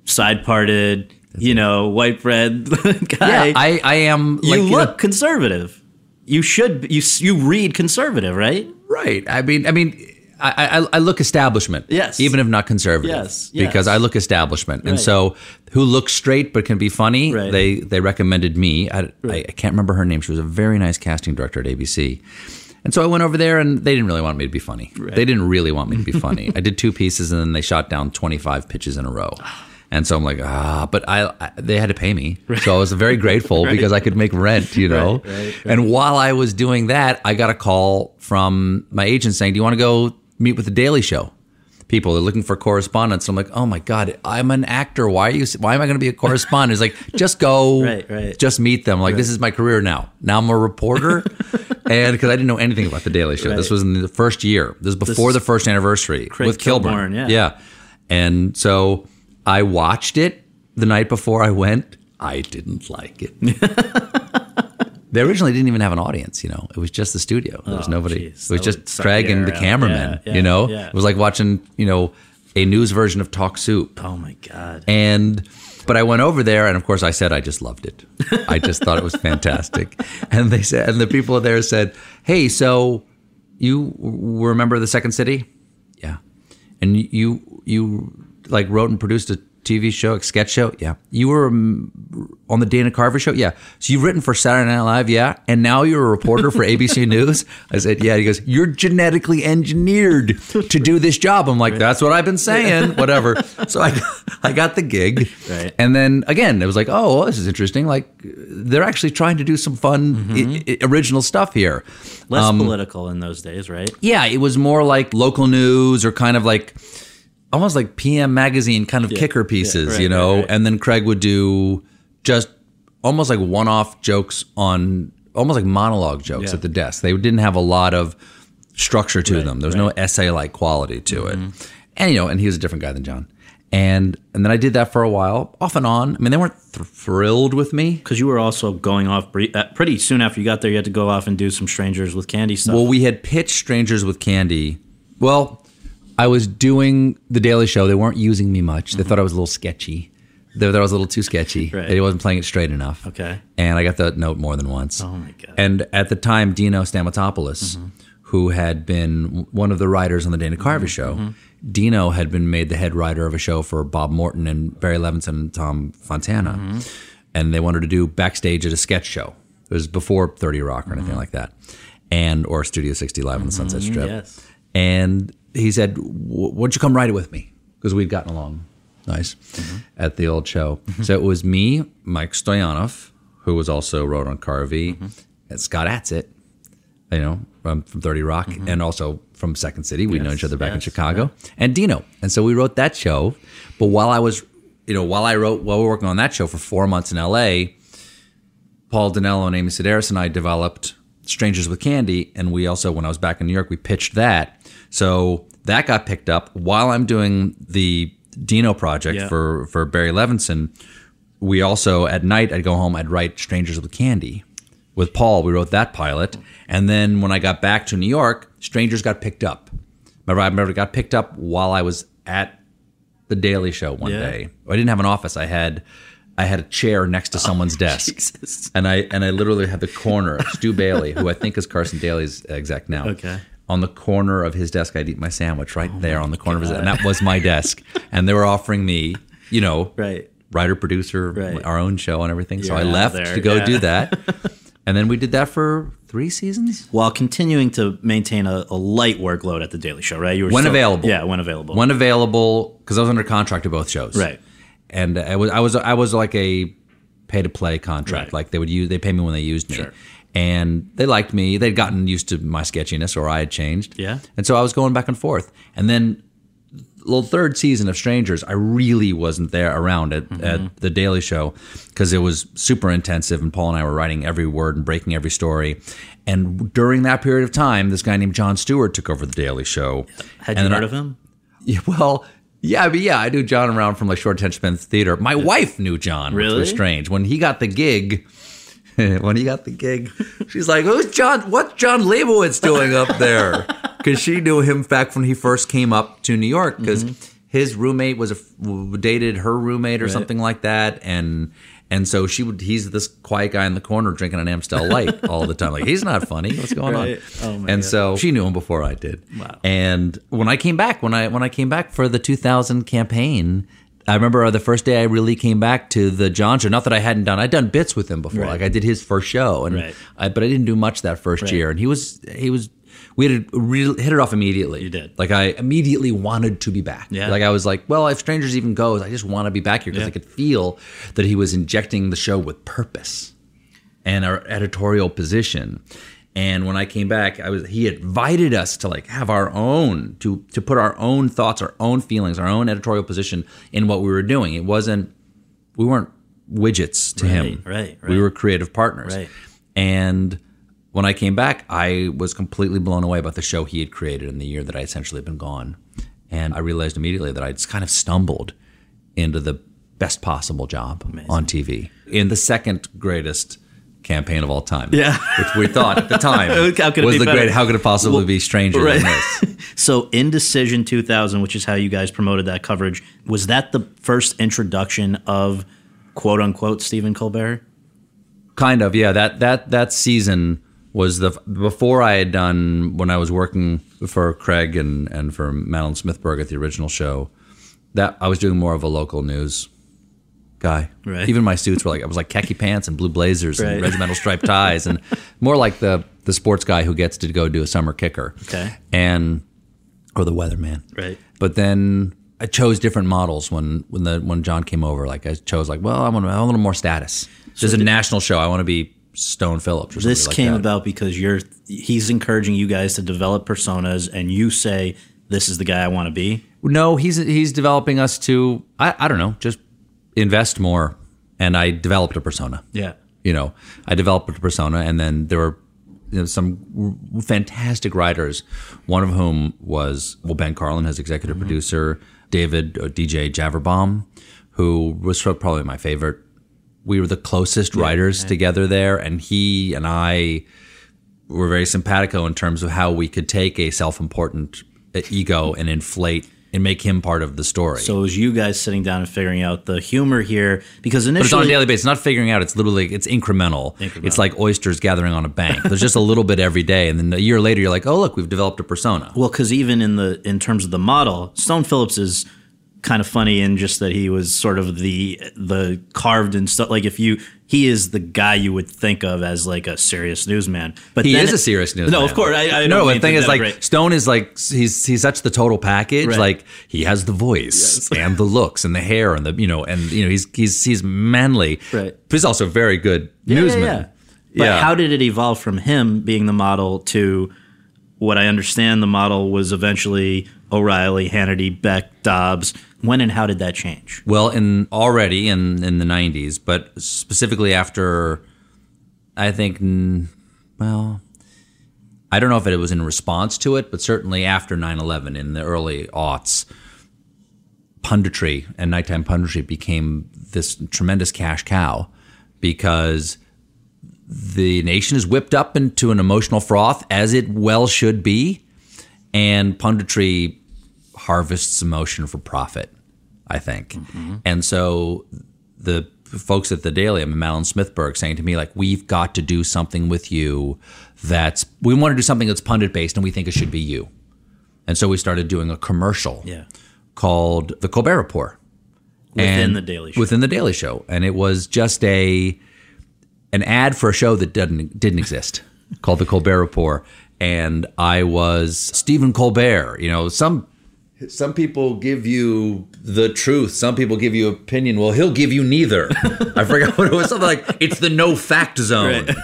side-parted, you know, white bread guy. Yeah, I am. You like, look conservative. You should. You read conservative, right? Right. I mean. I look establishment, yes, even if not conservative, yes. because I look establishment. Right. And so who looks straight but can be funny, right. they recommended me. I can't remember her name. She was a very nice casting director at ABC. And so I went over there, and they didn't really want me to be funny. Right. They didn't really want me to be funny. I did two pieces, and then they shot down 25 pitches in a row. And so I'm like, but they had to pay me. Right. So I was very grateful right. because I could make rent, you know. Right. And while I was doing that, I got a call from my agent saying, do you want to go meet with The Daily Show people? They're looking for correspondents. I'm like, oh my God, I'm an actor. Why am I going to be a correspondent? It's like, just go, just meet them. Like, this is my career now. Now I'm a reporter. And because I didn't know anything about The Daily Show. Right. This was in the first year. This is before the first anniversary with Kilburn. Yeah. And so I watched it the night before I went. I didn't like it. They originally didn't even have an audience, you know. It was just the studio. There was nobody. It was just dragging the cameraman, you know. Yeah. It was like watching, you know, a news version of Talk Soup. Oh, my God. But I went over there, and of course I said I just loved it. I just thought it was fantastic. And they said, and the people there said, hey, so you were a member of the Second City? Yeah. And you like wrote and produced a TV show, a sketch show? Yeah. You were on the Dana Carvey Show? Yeah. So you've written for Saturday Night Live? Yeah. And now you're a reporter for ABC News? I said, yeah. He goes, you're genetically engineered to do this job. I'm like, that's what I've been saying, whatever. So I got the gig. Right. And then again, it was like, oh, well, this is interesting. Like, they're actually trying to do some fun, original stuff here. Less political in those days, right? Yeah. It was more like local news or kind of like, almost like PM Magazine kind of kicker pieces, you know? And then Craig would do just almost like one-off jokes on, almost like monologue jokes at the desk. They didn't have a lot of structure to them. There was no essay-like quality to it. And, you know, and he was a different guy than John. And then I did that for a while, off and on. I mean, they weren't thrilled with me. Because you were also going off pretty soon after you got there, you had to go off and do some Strangers with Candy stuff. Well, we had pitched Strangers with Candy. Well, I was doing The Daily Show. They weren't using me much. They thought I was a little sketchy. They thought I was a little too sketchy. Right. They wasn't playing it straight enough. Okay. And I got that note more than once. Oh, my God. And at the time, Dino Stamatopoulos, who had been one of the writers on The Dana Carvey Show, Dino had been made the head writer of a show for Bob Morton and Barry Levinson and Tom Fontana. And they wanted to do Backstage at a sketch show. It was before 30 Rock or anything like that. And or Studio 60 Live on the Sunset Strip. Yes. And he said, why don't you come write it with me? Because we'd gotten along nice at the old show. So it was me, Mike Stoyanov, who was also wrote on Carvey, and Scott Atzett, you know, from 30 Rock, and also from Second City. We'd known each other back in Chicago, and Dino. And so we wrote that show. But while we were working on that show for 4 months in LA, Paul Dinello and Amy Sedaris and I developed Strangers with Candy. And we also, when I was back in New York, we pitched that. So that got picked up while I'm doing the Dino project for Barry Levinson. We also, at night, I'd go home, I'd write Strangers with Candy. With Paul, we wrote that pilot. And then when I got back to New York, Strangers got picked up. I remember it got picked up while I was at The Daily Show one day. I didn't have an office. I had a chair next to someone's desk, Jesus. and I literally had the corner of Stu Bailey, who I think is Carson Daly's exec now. Okay. On the corner of his desk, I'd eat my sandwich there on the corner of his, and that was my desk. And they were offering me, you know, writer, producer, our own show and everything. So I left to go do that. And then we did that for 3 seasons. While continuing to maintain a light workload at The Daily Show, right? You were available. Yeah, when available, because I was under contract to both shows. Right. And I was like a pay to play contract. Right. Like they pay me when they used me, and they liked me. They'd gotten used to my sketchiness, or I had changed. Yeah, and so I was going back and forth. And then the third season of Strangers, I really wasn't there around at The Daily Show because it was super intensive, and Paul and I were writing every word and breaking every story. And during that period of time, this guy named Jon Stewart took over The Daily Show. Had you heard of him? Well, yeah, but yeah, I knew Jon around from like short attention span theater. My wife knew Jon, really? Which was strange. When he got the gig... she's like, "Who's Jon? What's Jon Leibowitz doing up there?" Because she knew him back when he first came up to New York. Because his roommate was dated her roommate or something like that, and so she would. He's this quiet guy in the corner drinking an Amstel Light all the time. Like, he's not funny. What's going on? Oh my God. So she knew him before I did. Wow. And when I came back, when I came back for the 2000 campaign. I remember the first day I really came back to the Jon show. Not that I hadn't done; I'd done bits with him before. Right. Like I did his first show, and but I didn't do much that first year. And he was. We had hit it off immediately. You did. Like I immediately wanted to be back. Yeah. Like I was like, well, if Strangers even goes, I just want to be back here because I could feel that he was injecting the show with purpose and our editorial position. And when I came back, he invited us to like have our own, to put our own thoughts, our own feelings, our own editorial position in what we were doing. It wasn't, we weren't widgets to him. Right. We were creative partners. Right. And when I came back, I was completely blown away by the show he had created in the year that I essentially had been gone. And I realized immediately that I just kind of stumbled into the best possible job on TV. In the second greatest campaign of all time, which we thought at the time was the great. How could it possibly be stranger than this? So Indecision 2000, which is how you guys promoted that coverage, was that the first introduction of quote unquote Stephen Colbert? Kind of, yeah. That season was before I had done when I was working for Craig and for Madeline Smithberg at the original show. That I was doing more of a local news guy. Right. Even my suits were like, I was like khaki pants and blue blazers and regimental striped ties and more like the sports guy who gets to go do a summer kicker. Okay. Or the weatherman. Right. But then I chose different models when Jon came over. Like I chose like, well, I want a little more status. So there's a national show. I want to be Stone Phillips or something like that. This came about because he's encouraging you guys to develop personas and you say, this is the guy I want to be? No, he's developing us to, I don't know, just invest more, and I developed a persona. Yeah. You know, I developed a persona, and then there were some fantastic writers, one of whom was Ben Carlin, his executive producer, David or DJ Javerbaum, who was probably my favorite. We were the closest writers together there, and he and I were very simpatico in terms of how we could take a self-important ego and inflate and make him part of the story. So it was you guys sitting down and figuring out the humor here, because initially... But it's on a daily basis. It's not figuring out. It's literally, it's incremental. It's like oysters gathering on a bank. There's just a little bit every day. And then a year later, you're like, oh, look, we've developed a persona. Well, because even in terms of the model, Stone Phillips is kind of funny in just that he was sort of the carved and stuff. Like if he is the guy you would think of as like a serious newsman, but he is a serious newsman. No, of course, I know. No, the thing is like Stone is like he's such the total package. Right. Like he has the voice and the looks and the hair and the he's manly. Right, but he's also a very good newsman. Yeah. But how did it evolve from him being the model to what I understand the model was eventually O'Reilly, Hannity, Beck, Dobbs? When and how did that change? Well, already in the 90s, but specifically after, I think, well, I don't know if it was in response to it, but certainly after 9/11 in the early aughts, punditry and nighttime punditry became this tremendous cash cow because the nation is whipped up into an emotional froth, as it well should be, and punditry harvests emotion for profit, I think. And so the folks at The Daily, Madeline Smithberg saying to me, like, we've got to do something with you we want to do something that's pundit-based and we think it should be you. And so we started doing a commercial called The Colbert Report. Within The Daily Show. And it was just an ad for a show that didn't exist called The Colbert Report. And I was Stephen Colbert. You know, some people give you the truth. Some people give you opinion. Well, he'll give you neither. I forgot what it was. Something like, it's the no fact zone. Right.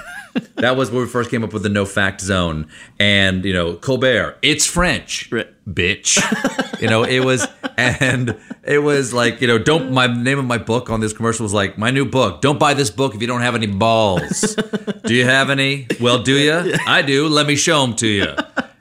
That was where we first came up with the no-fact zone. And, you know, Colbert, it's French, bitch. You know, it was, and it was like, you know, don't, my name of my book on this commercial was like, my new book, don't buy this book if you don't have any balls. Do you have any? Well, do you? I do. Let me show them to you.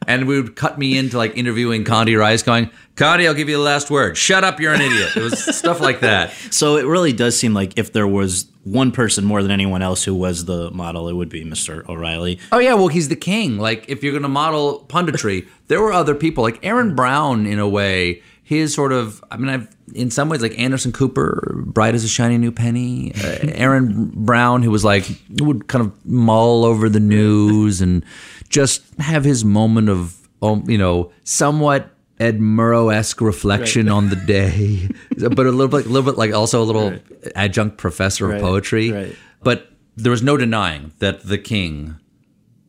And we would cut me into like interviewing Condi Rice going, Condi, I'll give you the last word. Shut up, you're an idiot. It was stuff like that. So it really does seem like if there was one person more than anyone else who was the model, it would be Mr. O'Reilly. Oh, yeah. Well, he's the king. Like, if you're going to model punditry, there were other people like Aaron Brown, in a way. His sort of, I mean, I've in some ways, like Anderson Cooper, bright as a shiny new penny. Aaron Brown, who was like, would kind of mull over the news and just have his moment of, you know, somewhat Ed Murrow-esque reflection on the day. But a little bit like also a little adjunct professor of poetry. Right. But there was no denying that the king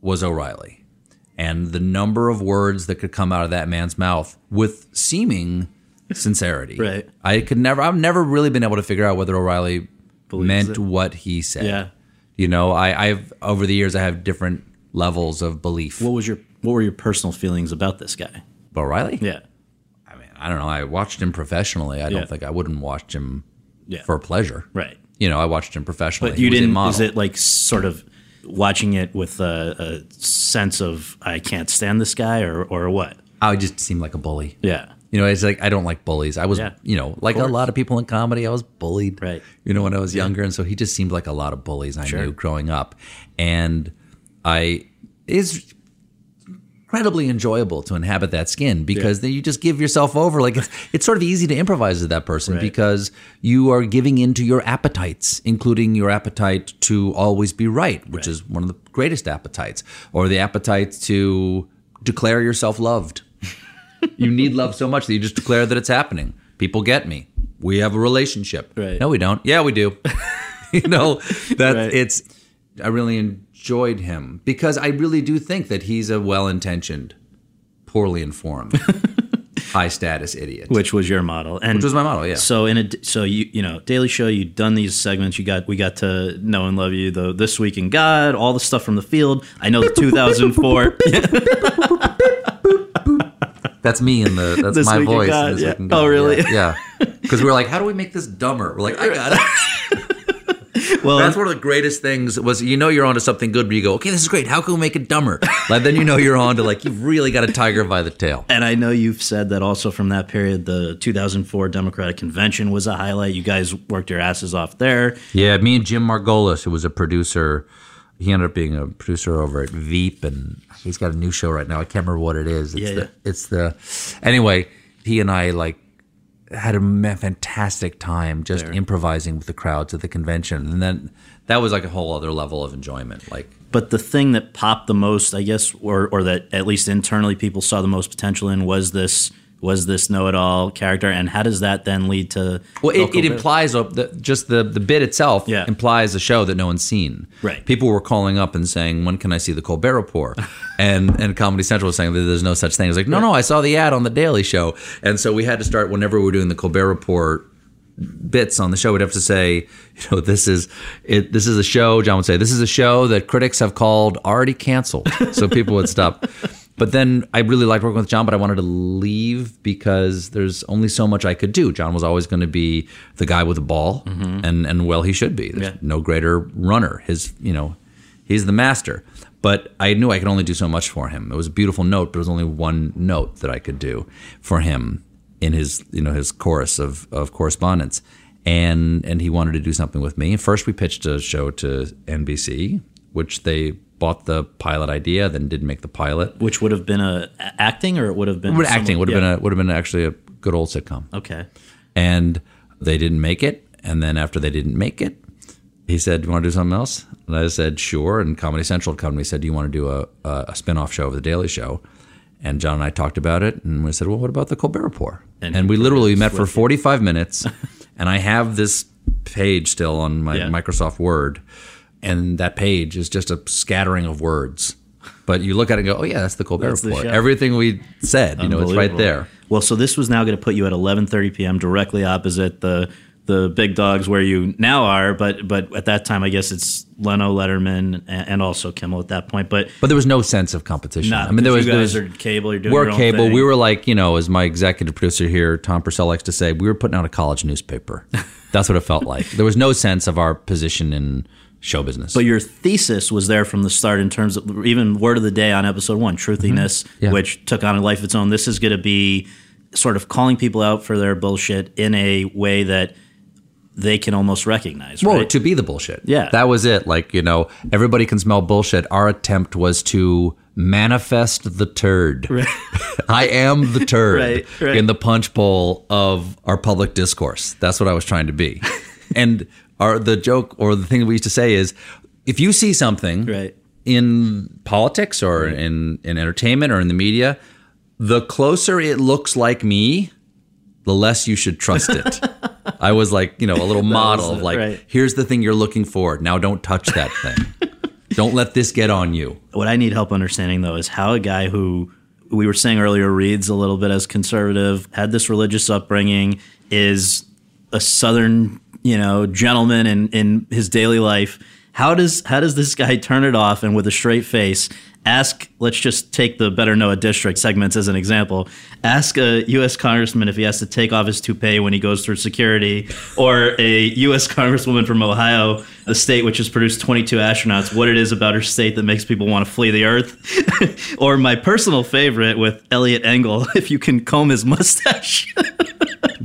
was O'Reilly. And the number of words that could come out of that man's mouth with seeming sincerity. I've never really been able to figure out whether O'Reilly meant what he said. Yeah. You know, I've over the years, I have different levels of belief. What were your personal feelings about this guy? O'Reilly? Yeah. I mean, I don't know. I watched him professionally. I don't think I wouldn't watch him for pleasure. Right. You know, I watched him professionally. But you didn't, is it like sort of watching it with a sense of I can't stand this guy or what? I just seemed like a bully. Yeah. You know, it's like I don't like bullies. I was, you know, like a lot of people in comedy, I was bullied, you know, when I was younger. And so he just seemed like a lot of bullies I knew growing up. And it's incredibly enjoyable to inhabit that skin because then you just give yourself over. Like it's sort of easy to improvise with that person because you are giving into your appetites, including your appetite to always be right, which is one of the greatest appetites, or the appetite to declare yourself loved. You need love so much that you just declare that it's happening. People get me. We have a relationship. Right. No, we don't. Yeah, we do. You know, that it's, I really enjoyed him because I really do think that he's a well-intentioned, poorly informed, high-status idiot. Which was your model. And which was my model, yeah. So, you know, Daily Show, you've done these segments. We got to know and love you, though, This Week in God, all the stuff from the field. I know the 2004. That's me in the, that's this my voice. God, this week in God. Oh, really? Yeah. Because we were like, how do we make this dumber? We're like, I got it. Well, that's one of the greatest things was, you know, you're onto something good, but you go, okay, this is great. How can we make it dumber? Like, then you know you're onto like, you've really got a tiger by the tail. And I know you've said that also from that period, the 2004 Democratic Convention was a highlight. You guys worked your asses off there. Yeah, me and Jim Margolis, who was a producer, he ended up being a producer over at Veep, and he's got a new show right now. I can't remember what it is. Anyway, he and I like, had a fantastic time just improvising with the crowds at the convention. And then that was like a whole other level of enjoyment. Like, but the thing that popped the most, I guess, or that at least internally people saw the most potential in was this know-it-all character. And how does that then lead to... Well, it implies, just the bit itself implies a show that no one's seen. Right. People were calling up and saying, when can I see The Colbert Report? and Comedy Central was saying that there's no such thing. It's like, no, I saw the ad on The Daily Show. And so we had to start, whenever we were doing The Colbert Report bits on the show, we'd have to say, you know, this is a show, John would say, this is a show that critics have called already canceled. So people would stop... But then I really liked working with John, but I wanted to leave because there's only so much I could do. John was always going to be the guy with the ball, and well, he should be. There's no greater runner. He's the master. But I knew I could only do so much for him. It was a beautiful note, but it was only one note that I could do for him in his chorus of correspondence. And he wanted to do something with me. And first, we pitched a show to NBC, which they bought the pilot idea, then didn't make the pilot. Which would have been acting, or it would have been acting. Would have been actually a good old sitcom. Okay. And they didn't make it. And then after they didn't make it, he said, "Do you want to do something else?" And I said, "Sure." And Comedy Central had come and we said, "Do you want to do a spinoff show of The Daily Show?" And John and I talked about it, and we said, "Well, what about The Colbert Report?" And we literally met for 45 minutes, and I have this page still on my Microsoft Word. And that page is just a scattering of words. But you look at it and go, oh, yeah, that's The Colbert Report. Everything we said, you know, it's right there. Well, so this was now going to put you at 11:30 p.m., directly opposite the the big dogs where you now are, but at that time, I guess it's Leno, Letterman, and also Kimmel at that point. But there was no sense of competition. Nah, I mean, there was cable. You're doing your own cable. Thing. We were like, you know, as my executive producer here, Tom Purcell, likes to say, we were putting out a college newspaper. That's what it felt like. There was no sense of our position in show business. But your thesis was there from the start in terms of even word of the day on episode one, truthiness, mm-hmm. yeah. which took on a life of its own. This is going to be sort of calling people out for their bullshit in a way that they can almost recognize, right? Well, to be the bullshit. Yeah. That was it. Like, you know, everybody can smell bullshit. Our attempt was to manifest the turd. Right. I am the turd right. in the punch bowl of our public discourse. That's what I was trying to be. And the joke or the thing that we used to say is, if you see something right. in politics or right. in entertainment or in the media, the closer it looks like me, the less you should trust it. I was like, you know, a little model of like, right. here's the thing you're looking for. Now don't touch that thing. Don't let this get on you. What I need help understanding, though, is how a guy who we were saying earlier reads a little bit as conservative, had this religious upbringing, is a Southern, you know, gentleman in his daily life. How does this guy turn it off and with a straight face ask, let's just take the Better Know a District segments as an example, ask a U.S. congressman if he has to take off his toupee when he goes through security, or a U.S. congresswoman from Ohio, a state which has produced 22 astronauts, what it is about her state that makes people want to flee the earth, or my personal favorite with Elliot Engel, if you can comb his mustache.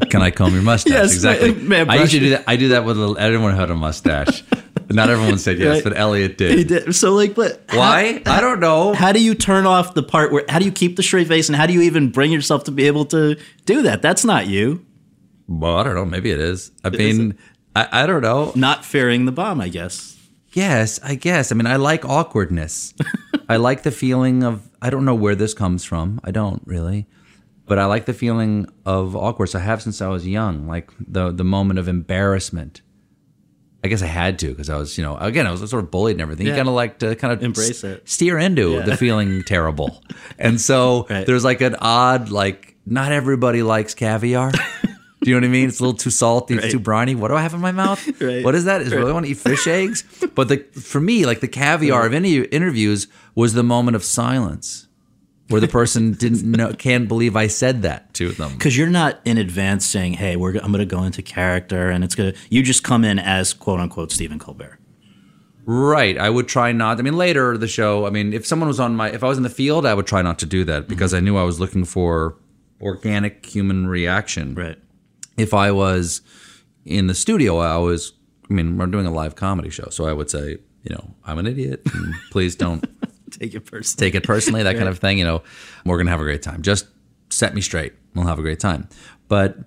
Can I comb your mustache? Yes, exactly. Man, I usually do that. I do that with everyone who had a mustache. Not everyone said yes, right. but Elliot did. He did. So, like, but why? I don't know. How do you turn off the part where? How do you keep the straight face, and how do you even bring yourself to be able to do that? That's not you. Well, I don't know. Maybe it is. I don't know. Not fearing the bomb, I guess. Yes, I guess. I mean, I like awkwardness. I like the feeling of. I don't know where this comes from. I don't really. But I like the feeling of awkward. So I have since I was young, like the moment of embarrassment. I guess I had to because I was, you know, again, I was sort of bullied and everything. Yeah. You kind of like to kind of embrace it, steer into the feeling terrible. And so there's like an odd, like, not everybody likes caviar. Do you know what I mean? It's a little too salty. It's too briny. What do I have in my mouth? What is that? Is really want to eat fish eggs? But for me, like the caviar of any interviews was the moment of silence. Where the person can't believe I said that to them. Because you're not in advance saying, hey, I'm going to go into character and it's going to, you just come in as quote unquote Stephen Colbert. Right. I would try not. I mean, later the show, I mean, if someone was if I was in the field, I would try not to do that because I knew I was looking for organic human reaction. Right. If I was in the studio, we're doing a live comedy show. So I would say, you know, I'm an idiot. And please don't. Take it personally, that kind of thing. You know, we're going to have a great time. Just set me straight. We'll have a great time. But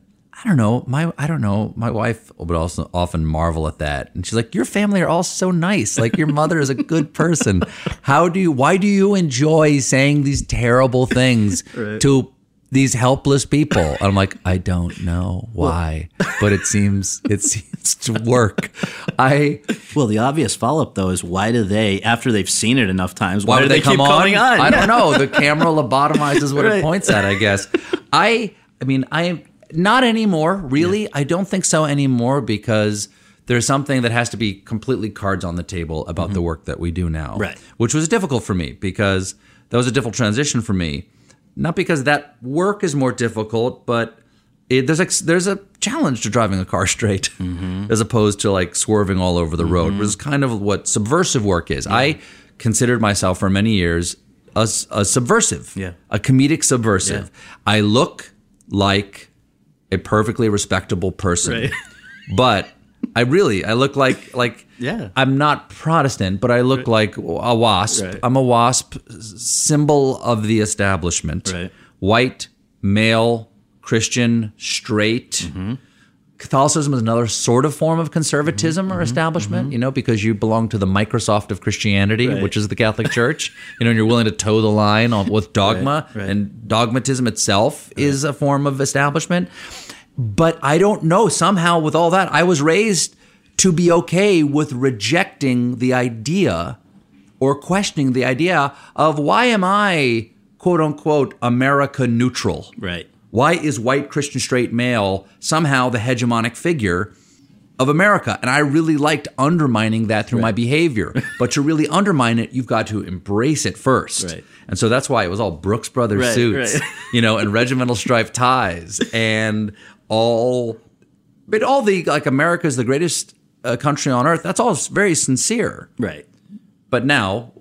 My wife would also often marvel at that. And she's like, your family are all so nice. Like your mother is a good person. Why do you enjoy saying these terrible things to these helpless people? And I'm like, I don't know why, but it seems to work. The obvious follow-up though is why do they, after they've seen it enough times, why do they keep coming on? I don't know. The camera lobotomizes what it points at, I guess. I mean, I am not anymore, really. Yeah. I don't think so anymore because there's something that has to be completely cards on the table about the work that we do now, which was difficult for me because that was a difficult transition for me. Not because that work is more difficult, but there's a challenge to driving a car straight as opposed to like swerving all over the road, which is kind of what subversive work is. Yeah. I considered myself for many years a subversive, a comedic subversive. Yeah. I look like a perfectly respectable person, but I look like I'm not Protestant, but I look like a WASP. Right. I'm a WASP symbol of the establishment. Right. White, male, Christian, straight. Mm-hmm. Catholicism is another sort of form of conservatism or establishment, you know, because you belong to the Microsoft of Christianity, which is the Catholic Church, you know, and you're willing to toe the line with dogma, and dogmatism itself is a form of establishment. But I don't know, somehow with all that, I was raised to be okay with rejecting the idea or questioning the idea of why am I, quote unquote, America neutral? Right. Why is white Christian straight male somehow the hegemonic figure of America. And I really liked undermining that through my behavior. But to really undermine it, you've got to embrace it first. Right. And so that's why it was all Brooks Brothers suits, you know, and regimental striped ties, and all the, like, America's the greatest country on earth. That's all very sincere. Right. But now,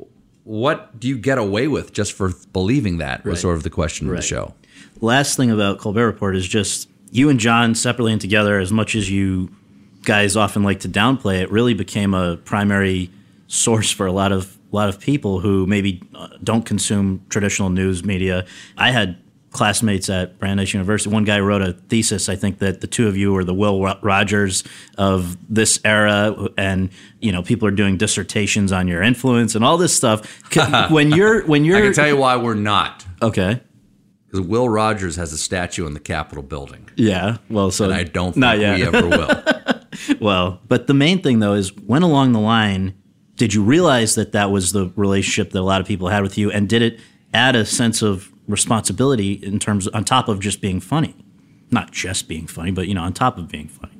what do you get away with just for believing that was sort of the question of the show. Last thing about Colbert Report is just you and Jon separately and together, as much as you guys often like to downplay it, really became a primary source for a lot of people who maybe don't consume traditional news media. I had classmates at Brandeis University. One guy wrote a thesis, I think, that the two of you are the Will Rogers of this era, and, you know, people are doing dissertations on your influence and all this stuff. When you're, I can tell you why we're not. Okay. Because Will Rogers has a statue in the Capitol building. Yeah. Well, so and I don't think we ever will. Well, but the main thing, though, is when along the line did you realize that that was the relationship that a lot of people had with you, and did it add a sense of responsibility in terms on top of just being funny? Not just being funny, but, you know, on top of being funny.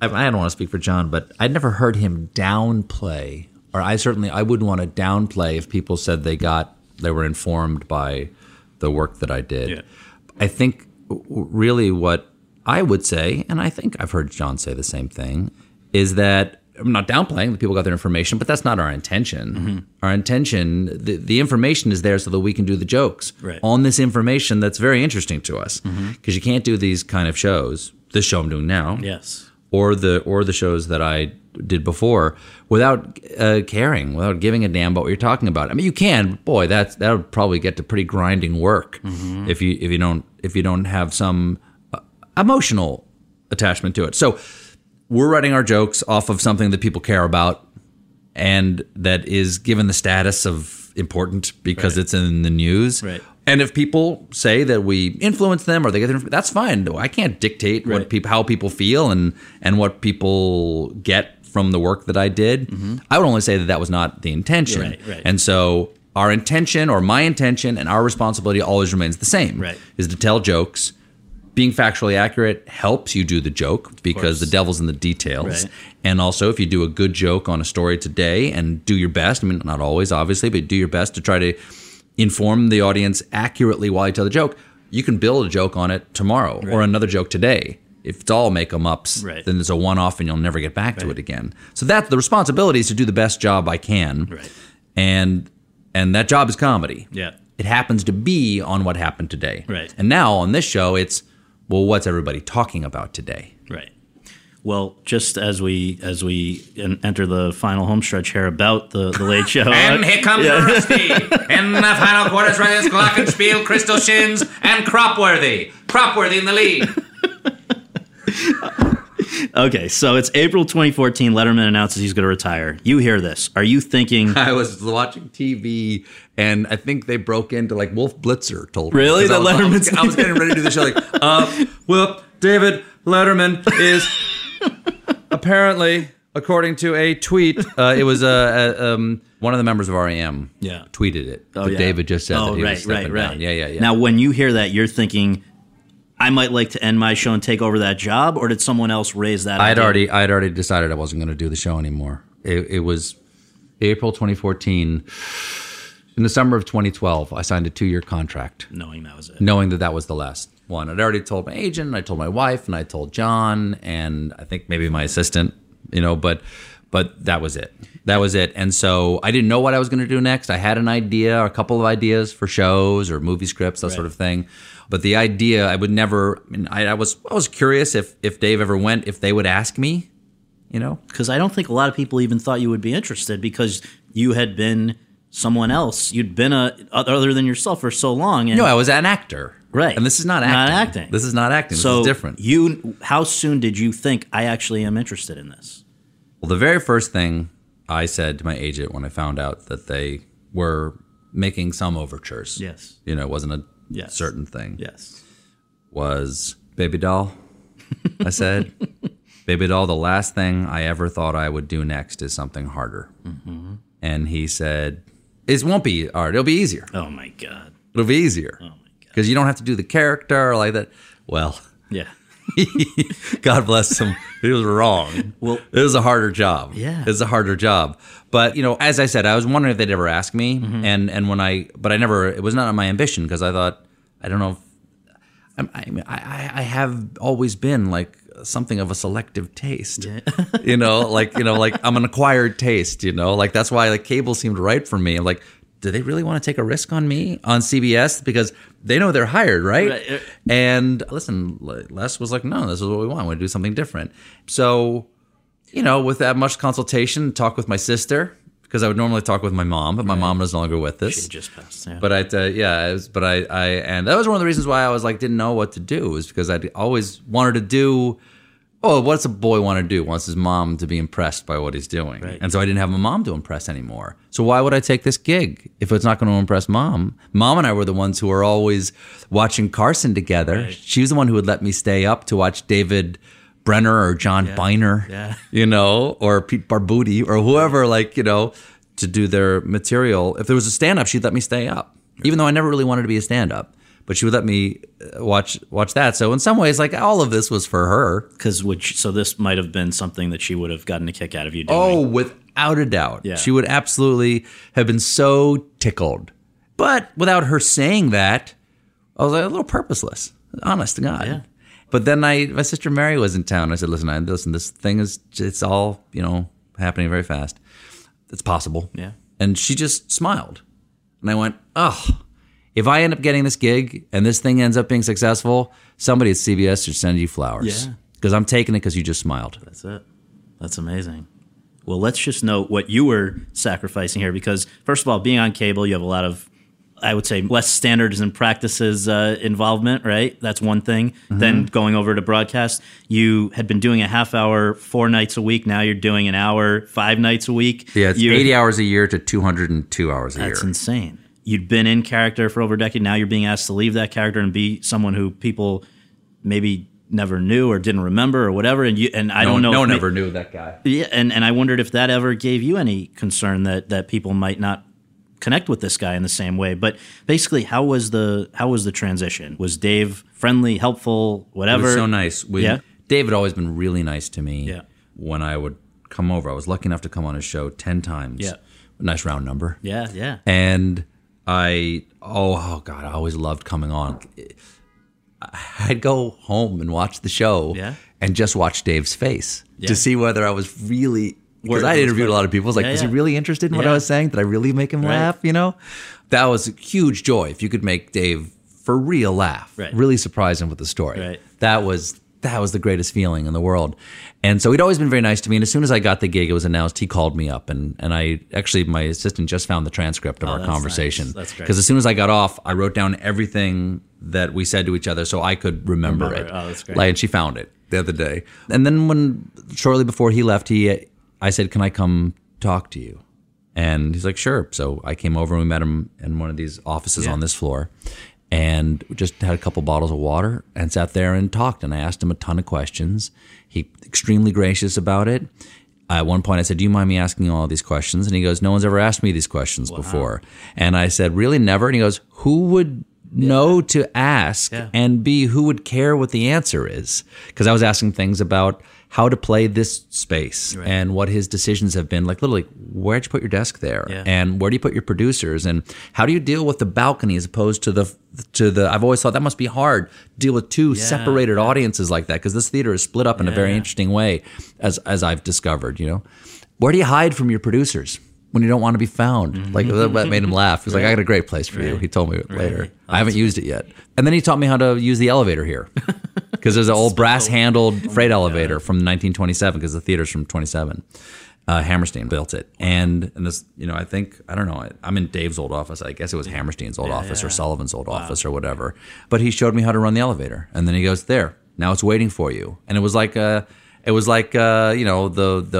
I don't want to speak for Jon, but I'd never heard him downplay, or I wouldn't want to downplay if people said they were informed by the work that I did. Yeah. I think really what I would say, and I think I've heard Jon say the same thing, is that I'm not downplaying that people got their information, but that's not our intention. Mm-hmm. Our intention, the information is there so that we can do the jokes on this information that's very interesting to us. Because you can't do these kind of shows, this show I'm doing now, or the shows that I did before, without caring, without giving a damn about what you're talking about. I mean, you can, but boy, that'll probably get to pretty grinding work if you don't have some emotional attachment to it. So we're writing our jokes off of something that people care about, and that is given the status of important because it's in the news. Right. And if people say that we influence them or they get their, that's fine. I can't dictate how people feel and what people get from the work that I did. Mm-hmm. I would only say that was not the intention. Right. And so our intention, or my intention, and our responsibility always remains the same, is to tell jokes. Being factually accurate helps you do the joke because the devil's in the details. Right. And also, if you do a good joke on a story today and do your best, I mean, not always, obviously, but do your best to try to inform the audience accurately while you tell the joke, you can build a joke on it tomorrow or another joke today. If it's all make-em-ups, then it's a one-off and you'll never get back to it again. So that's the responsibility, is to do the best job I can. Right. And that job is comedy. Yeah. It happens to be on what happened today. Right. And now on this show, it's, well, what's everybody talking about today? Right. Well, just as we enter the final homestretch here about the Late Show. And here comes Rusty. In the final quarters, Reyes, Glockenspiel, Crystal Shins, and Cropworthy. Cropworthy in the lead. Okay, so it's April 2014. Letterman announces he's going to retire. You hear this. Are you thinking... I was watching TV, and I think they broke into, like, Wolf Blitzer told me. Really? The Letterman's... I was getting ready to do the show, like, David Letterman is apparently, according to a tweet, it was one of the members of REM tweeted it. Oh, yeah. David just said that he was stepping down. Yeah. Now, when you hear that, you're thinking... I might like to end my show and take over that job, or did someone else raise that idea? I'd already decided I wasn't going to do the show anymore. It was April 2014. In the summer of 2012, I signed a 2-year contract. Knowing that was it. Knowing that was the last one. I'd already told my agent, and I told my wife, and I told Jon, and I think maybe my assistant, you know, but that was it. That was it. And so I didn't know what I was going to do next. I had an idea, or a couple of ideas for shows or movie scripts, that sort of thing. But the idea, I would never. I mean, I was curious if Dave ever went, if they would ask me, you know, because I don't think a lot of people even thought you would be interested, because you had been someone else. You'd been other than yourself for so long. And, no, I was an actor, right? And this is not acting. This is not acting. So this is different. How soon did you think I actually am interested in this? Well, the very first thing I said to my agent when I found out that they were making some overtures. Yes, you know, it wasn't a. Yes. Certain thing. Yes. Was Baby Doll. I said, Baby Doll, the last thing I ever thought I would do next is something harder. Mm-hmm. And he said, it won't be hard. It'll be easier. Oh, my God. It'll be easier. Oh, my God. Because you don't have to do the character like that. Well. Yeah. God bless him. He was wrong. Well, it was a harder job. Yeah. It was a harder job. But, you know, as I said, I was wondering if they'd ever ask me. Mm-hmm. But I never, it was not my ambition because I thought, I don't know if, I have always been like something of a selective taste, yeah. like I'm an acquired taste, like that's why like cable seemed right for me. I'm like, do they really want to take a risk on me on CBS? Because they know they're hired, right? And listen, Les was like, no, this is what we want. We want to do something different. So, with that much consultation, talk with my sister, because I would normally talk with my mom, but my mom was no longer with us. She just passed. Yeah. But and that was one of the reasons why I was like, didn't know what to do, was because I'd always wanted to do, what's a boy want to do? Wants his mom to be impressed by what he's doing. Right. And so I didn't have a mom to impress anymore. So why would I take this gig if it's not going to impress mom? Mom and I were the ones who were always watching Carson together. Right. She was the one who would let me stay up to watch David Brenner or John Biner, or Pete Barbuti or whoever, to do their material. If there was a stand-up, she'd let me stay up, even though I never really wanted to be a stand-up. But she would let me watch that. So in some ways, all of this was for her. So this might have been something that she would have gotten a kick out of you doing. Oh, without a doubt. Yeah. She would absolutely have been so tickled. But without her saying that, I was a little purposeless, honest to God. Yeah. But then my sister Mary was in town. I said, listen, this thing it's all, happening very fast. It's possible. Yeah. And she just smiled. And I went, if I end up getting this gig and this thing ends up being successful, somebody at CBS should send you flowers. Yeah. Because I'm taking it because you just smiled. That's it. That's amazing. Well, let's just note what you were sacrificing here, because first of all, being on cable, you have a lot of, I would say, less standards and practices involvement, right? That's one thing. Mm-hmm. Then going over to broadcast, you had been doing a half hour 4 nights a week. Now you're doing an hour 5 nights a week. Yeah, it's 80 hours a year to 202 hours a year. That's insane. You'd been in character for over a decade. Now you're being asked to leave that character and be someone who people maybe never knew or didn't remember or whatever. No one ever knew that guy. Yeah, and I wondered if that ever gave you any concern that people might not connect with this guy in the same way. But basically, how was the transition? Was Dave friendly, helpful, whatever? He was so nice. Dave had always been really nice to me. Yeah. When I would come over, I was lucky enough to come on his show 10 times. Yeah. Nice round number. Yeah, yeah. And I always loved coming on. I'd go home and watch the show and just watch Dave's face to see whether I was really, because I interviewed a lot of people. I was like, is he really interested in what I was saying? Did I really make him laugh? That was a huge joy if you could make Dave for real laugh, really surprise him with the story. Right. That was the greatest feeling in the world. And so he'd always been very nice to me. And as soon as I got the gig, it was announced, he called me up. And I actually, my assistant just found the transcript of our conversation. Nice. That's great. Because as soon as I got off, I wrote down everything that we said to each other so I could remember it. Oh, that's great. And she found it the other day. And then shortly before he left, I said, can I come talk to you? And he's like, sure. So I came over and we met him in one of these offices on this floor. And we just had a couple bottles of water and sat there and talked. And I asked him a ton of questions. He extremely gracious about it. At one point I said, do you mind me asking all these questions? And he goes, no one's ever asked me these questions before. And I said, really, never? And he goes, who would know to ask and B, who would care what the answer is? Because I was asking things about how to play this space and what his decisions have been. Like literally, where'd you put your desk there? Yeah. And where do you put your producers? And how do you deal with the balcony as opposed to the I've always thought that must be hard, deal with two separated audiences like that, because this theater is split up in a very interesting way, as I've discovered, Where do you hide from your producers when you don't want to be found? Mm-hmm. Like that made him laugh. He was like, I got a great place for you. He told me later. Right. I haven't used it yet. And then he taught me how to use the elevator here. Because there's an old brass-handled freight elevator from 1927, because the theater's from 27. Hammerstein built it. And this, I think, I don't know, I'm in Dave's old office. I guess it was Hammerstein's old office or Sullivan's old office or whatever. But he showed me how to run the elevator. And then he goes, there, now it's waiting for you. And it was like the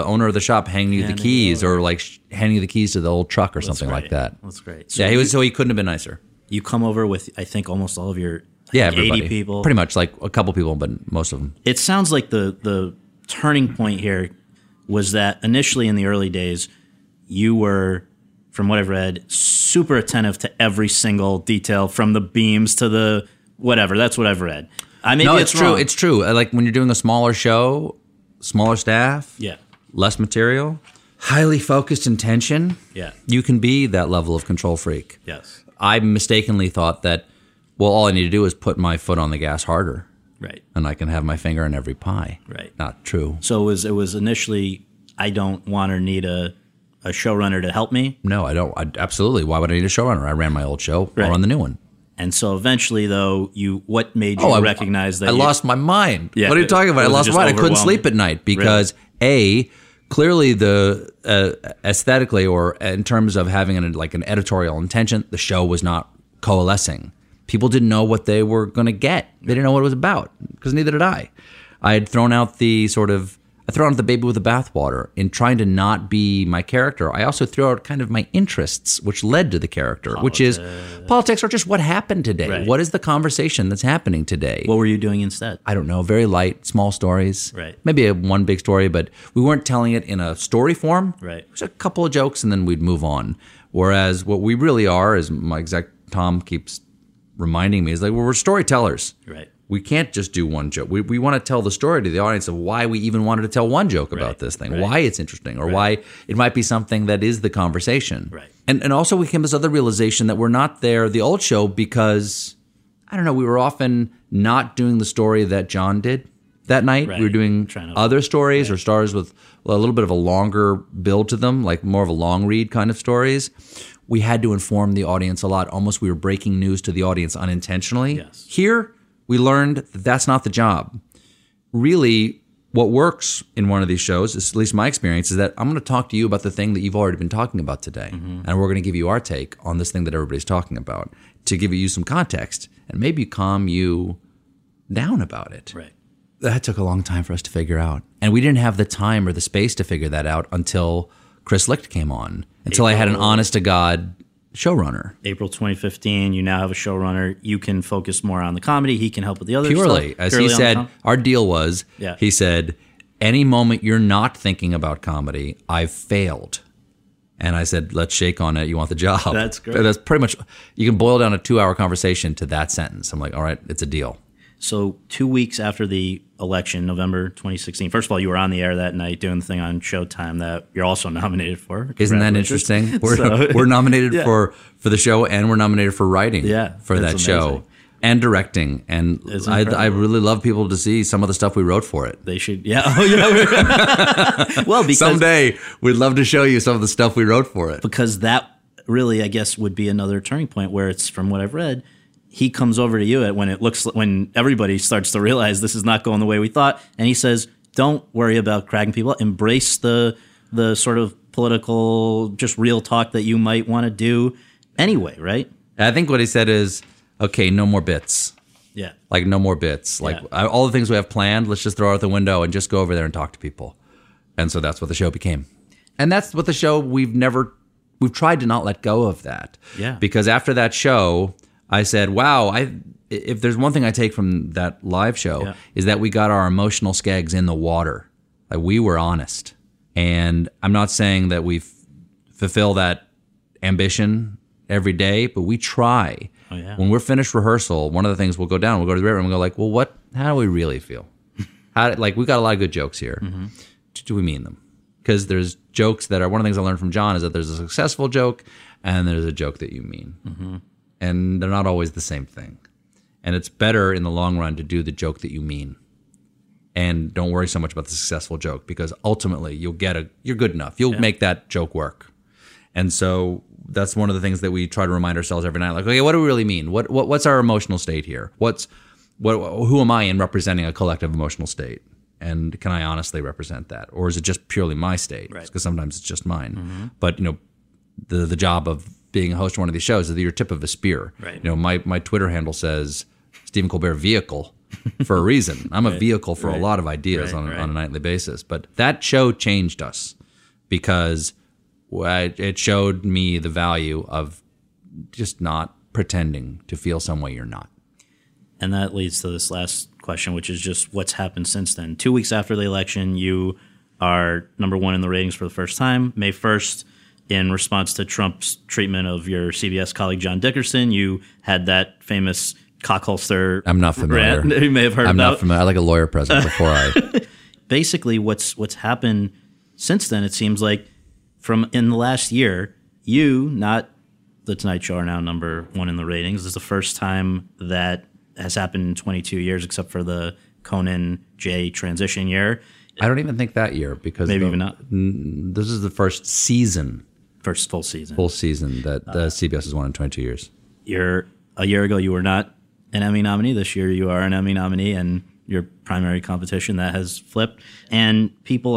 owner of the shop handing you the keys or like handing you the keys to the old truck or something like that. That's great. So so he couldn't have been nicer. You come over with, I think, almost all of your... everybody. 80 people. Pretty much, like a couple people, but most of them. It sounds like the turning point here was that initially in the early days, you were, from what I've read, super attentive to every single detail, from the beams to the whatever. That's what I've read. Maybe it's true. It's true. Like when you're doing a smaller show, smaller staff, less material, highly focused intention, you can be that level of control freak. Yes. I mistakenly thought that, well, all I need to do is put my foot on the gas harder. Right. And I can have my finger in every pie. Right. Not true. So it was initially, I don't want or need a showrunner to help me. No, I don't. Absolutely. Why would I need a showrunner? I ran my old show. Right. I'll run the new one. And so eventually, though, what made you recognize that? I lost my mind. Yeah, what are you talking about? I lost my mind. I couldn't sleep at night because, really? Clearly the aesthetically or in terms of having an editorial intention, the show was not coalescing. People didn't know what they were going to get. They didn't know what it was about because neither did I. I had thrown out the baby with the bathwater in trying to not be my character. I also threw out kind of my interests, which led to the character, which is politics or just what happened today. Right. What is the conversation that's happening today? What were you doing instead? I don't know. Very light, small stories. Right. Maybe one big story, but we weren't telling it in a story form. Right. It was a couple of jokes and then we'd move on. Whereas what we really are, as my exec Tom keeps reminding me, is like, well, we're storytellers. Right. We can't just do one joke. We want to tell the story to the audience of why we even wanted to tell one joke about this thing, why it's interesting, or why it might be something that is the conversation. Right. And also we came to this other realization that we're not there, the old show, because, I don't know, we were often not doing the story that John did that night. Right. We were doing other stories or stars with a little bit of a longer build to them, like more of a long read kind of stories. We had to inform the audience a lot. Almost we were breaking news to the audience unintentionally. Yes. Here, we learned that that's not the job. Really, what works in one of these shows, at least my experience, is that I'm going to talk to you about the thing that you've already been talking about today. Mm-hmm. And we're going to give you our take on this thing that everybody's talking about to give you some context and maybe calm you down about it. Right. That took a long time for us to figure out. And we didn't have the time or the space to figure that out until Chris Licht came on, until I had an honest-to-God showrunner. April 2015, you now have a showrunner. You can focus more on the comedy. He can help with the other stuff. As he said, our deal was, he said, any moment you're not thinking about comedy, I've failed. And I said, let's shake on it. You want the job. That's great. That's pretty much, you can boil down a 2-hour conversation to that sentence. I'm like, all right, it's a deal. So 2 weeks after the election, November 2016, first of all, you were on the air that night doing the thing on Showtime that you're also nominated for. Isn't that interesting? We're nominated for the show, and we're nominated for writing for that show and directing. And I really love people to see some of the stuff we wrote for it. They should. Yeah. Oh, yeah. Well, because someday we'd love to show you some of the stuff we wrote for it. Because that really, I guess, would be another turning point where it's, from what I've read, he comes over to you when everybody starts to realize this is not going the way we thought, and he says, "Don't worry about cracking people up. Embrace the sort of political, just real talk that you might want to do anyway." Right? I think what he said is, "Okay, no more bits. Yeah, like no more bits. Like all the things we have planned, let's just throw out the window and just go over there and talk to people." And so that's what the show became, and that's what the show we've tried to not let go of that. Yeah, because after that show, I said, wow, if there's one thing I take from that live show is that we got our emotional skags in the water. Like we were honest. And I'm not saying that we fulfill that ambition every day, but we try. Oh, yeah. When we're finished rehearsal, one of the things we'll go down, we'll go to the room and we'll go like, well, how do we really feel? Like we got a lot of good jokes here. Mm-hmm. Do we mean them? Because there's jokes that are, one of the things I learned from John is that there's a successful joke and there's a joke that you mean. Mm-hmm. And they're not always the same thing. And it's better in the long run to do the joke that you mean. And don't worry so much about the successful joke because ultimately you're good enough. You'll make that joke work. And so that's one of the things that we try to remind ourselves every night. Like, okay, what do we really mean? What's our emotional state here? Who am I in representing a collective emotional state? And can I honestly represent that? Or is it just purely my state? Because sometimes it's just mine. Mm-hmm. But, you know, the job of being a host of one of these shows is your tip of a spear. Right. You know, my Twitter handle says Stephen Colbert vehicle for a reason. I'm a vehicle for a lot of ideas on a nightly basis. But that show changed us because it showed me the value of just not pretending to feel some way you're not. And that leads to this last question, which is just what's happened since then. 2 weeks after the election, you are #1 in the ratings for the first time. May 1st. In response to Trump's treatment of your CBS colleague, John Dickerson, you had that famous cockholster. I'm not familiar. Rant, you may have heard. I'm not familiar. I like a lawyer present before I. Basically, what's happened since then? It seems like from in the last year, you, not The Tonight Show, are now number one in the ratings. This is the first time that has happened in 22 years, except for the Conan J transition year. I don't even think that year because maybe even not. This is the first season. First full season. Full season that CBS has won in 22 years. A year ago, you were not an Emmy nominee. This year, you are an Emmy nominee, and your primary competition, that has flipped. And people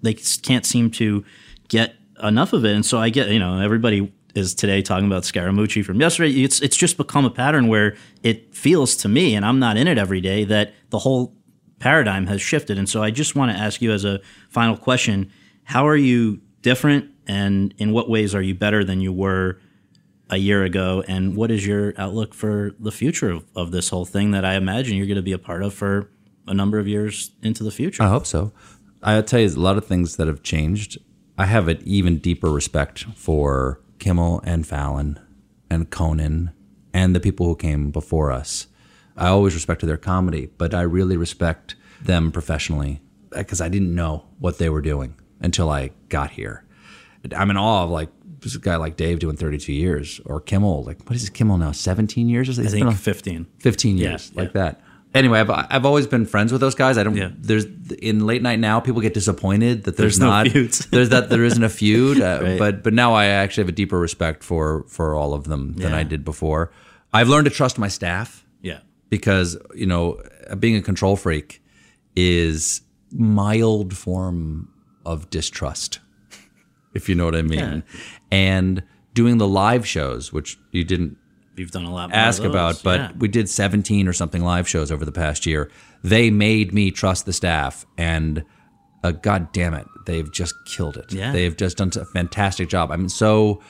they can't seem to get enough of it. And so I get, everybody is today talking about Scaramucci from yesterday. It's just become a pattern where it feels to me, and I'm not in it every day, that the whole paradigm has shifted. And so I just want to ask you as a final question, how are you different? And in what ways are you better than you were a year ago? And what is your outlook for the future of this whole thing that I imagine you're going to be a part of for a number of years into the future? I hope so. I'll tell you, there's a lot of things that have changed. I have an even deeper respect for Kimmel and Fallon and Conan and the people who came before us. I always respected their comedy, but I really respect them professionally because I didn't know what they were doing until I got here. I'm in awe of this guy like Dave doing 32 years or Kimmel. What is Kimmel now? 17 years? I think 15. 15 years that. Anyway, I've always been friends with those guys. There's in late night now people get disappointed that there's not no feuds. There isn't a feud. Right. But now I actually have a deeper respect for all of them than I did before. I've learned to trust my staff. Yeah, because being a control freak is mild form of distrust. If you know what I mean. Yeah. And doing the live shows, which you didn't You've done a lot more ask of those. About, but we did 17 or something live shows over the past year. They made me trust the staff, and God damn it, they've just killed it. Yeah. They've just done a fantastic job. I so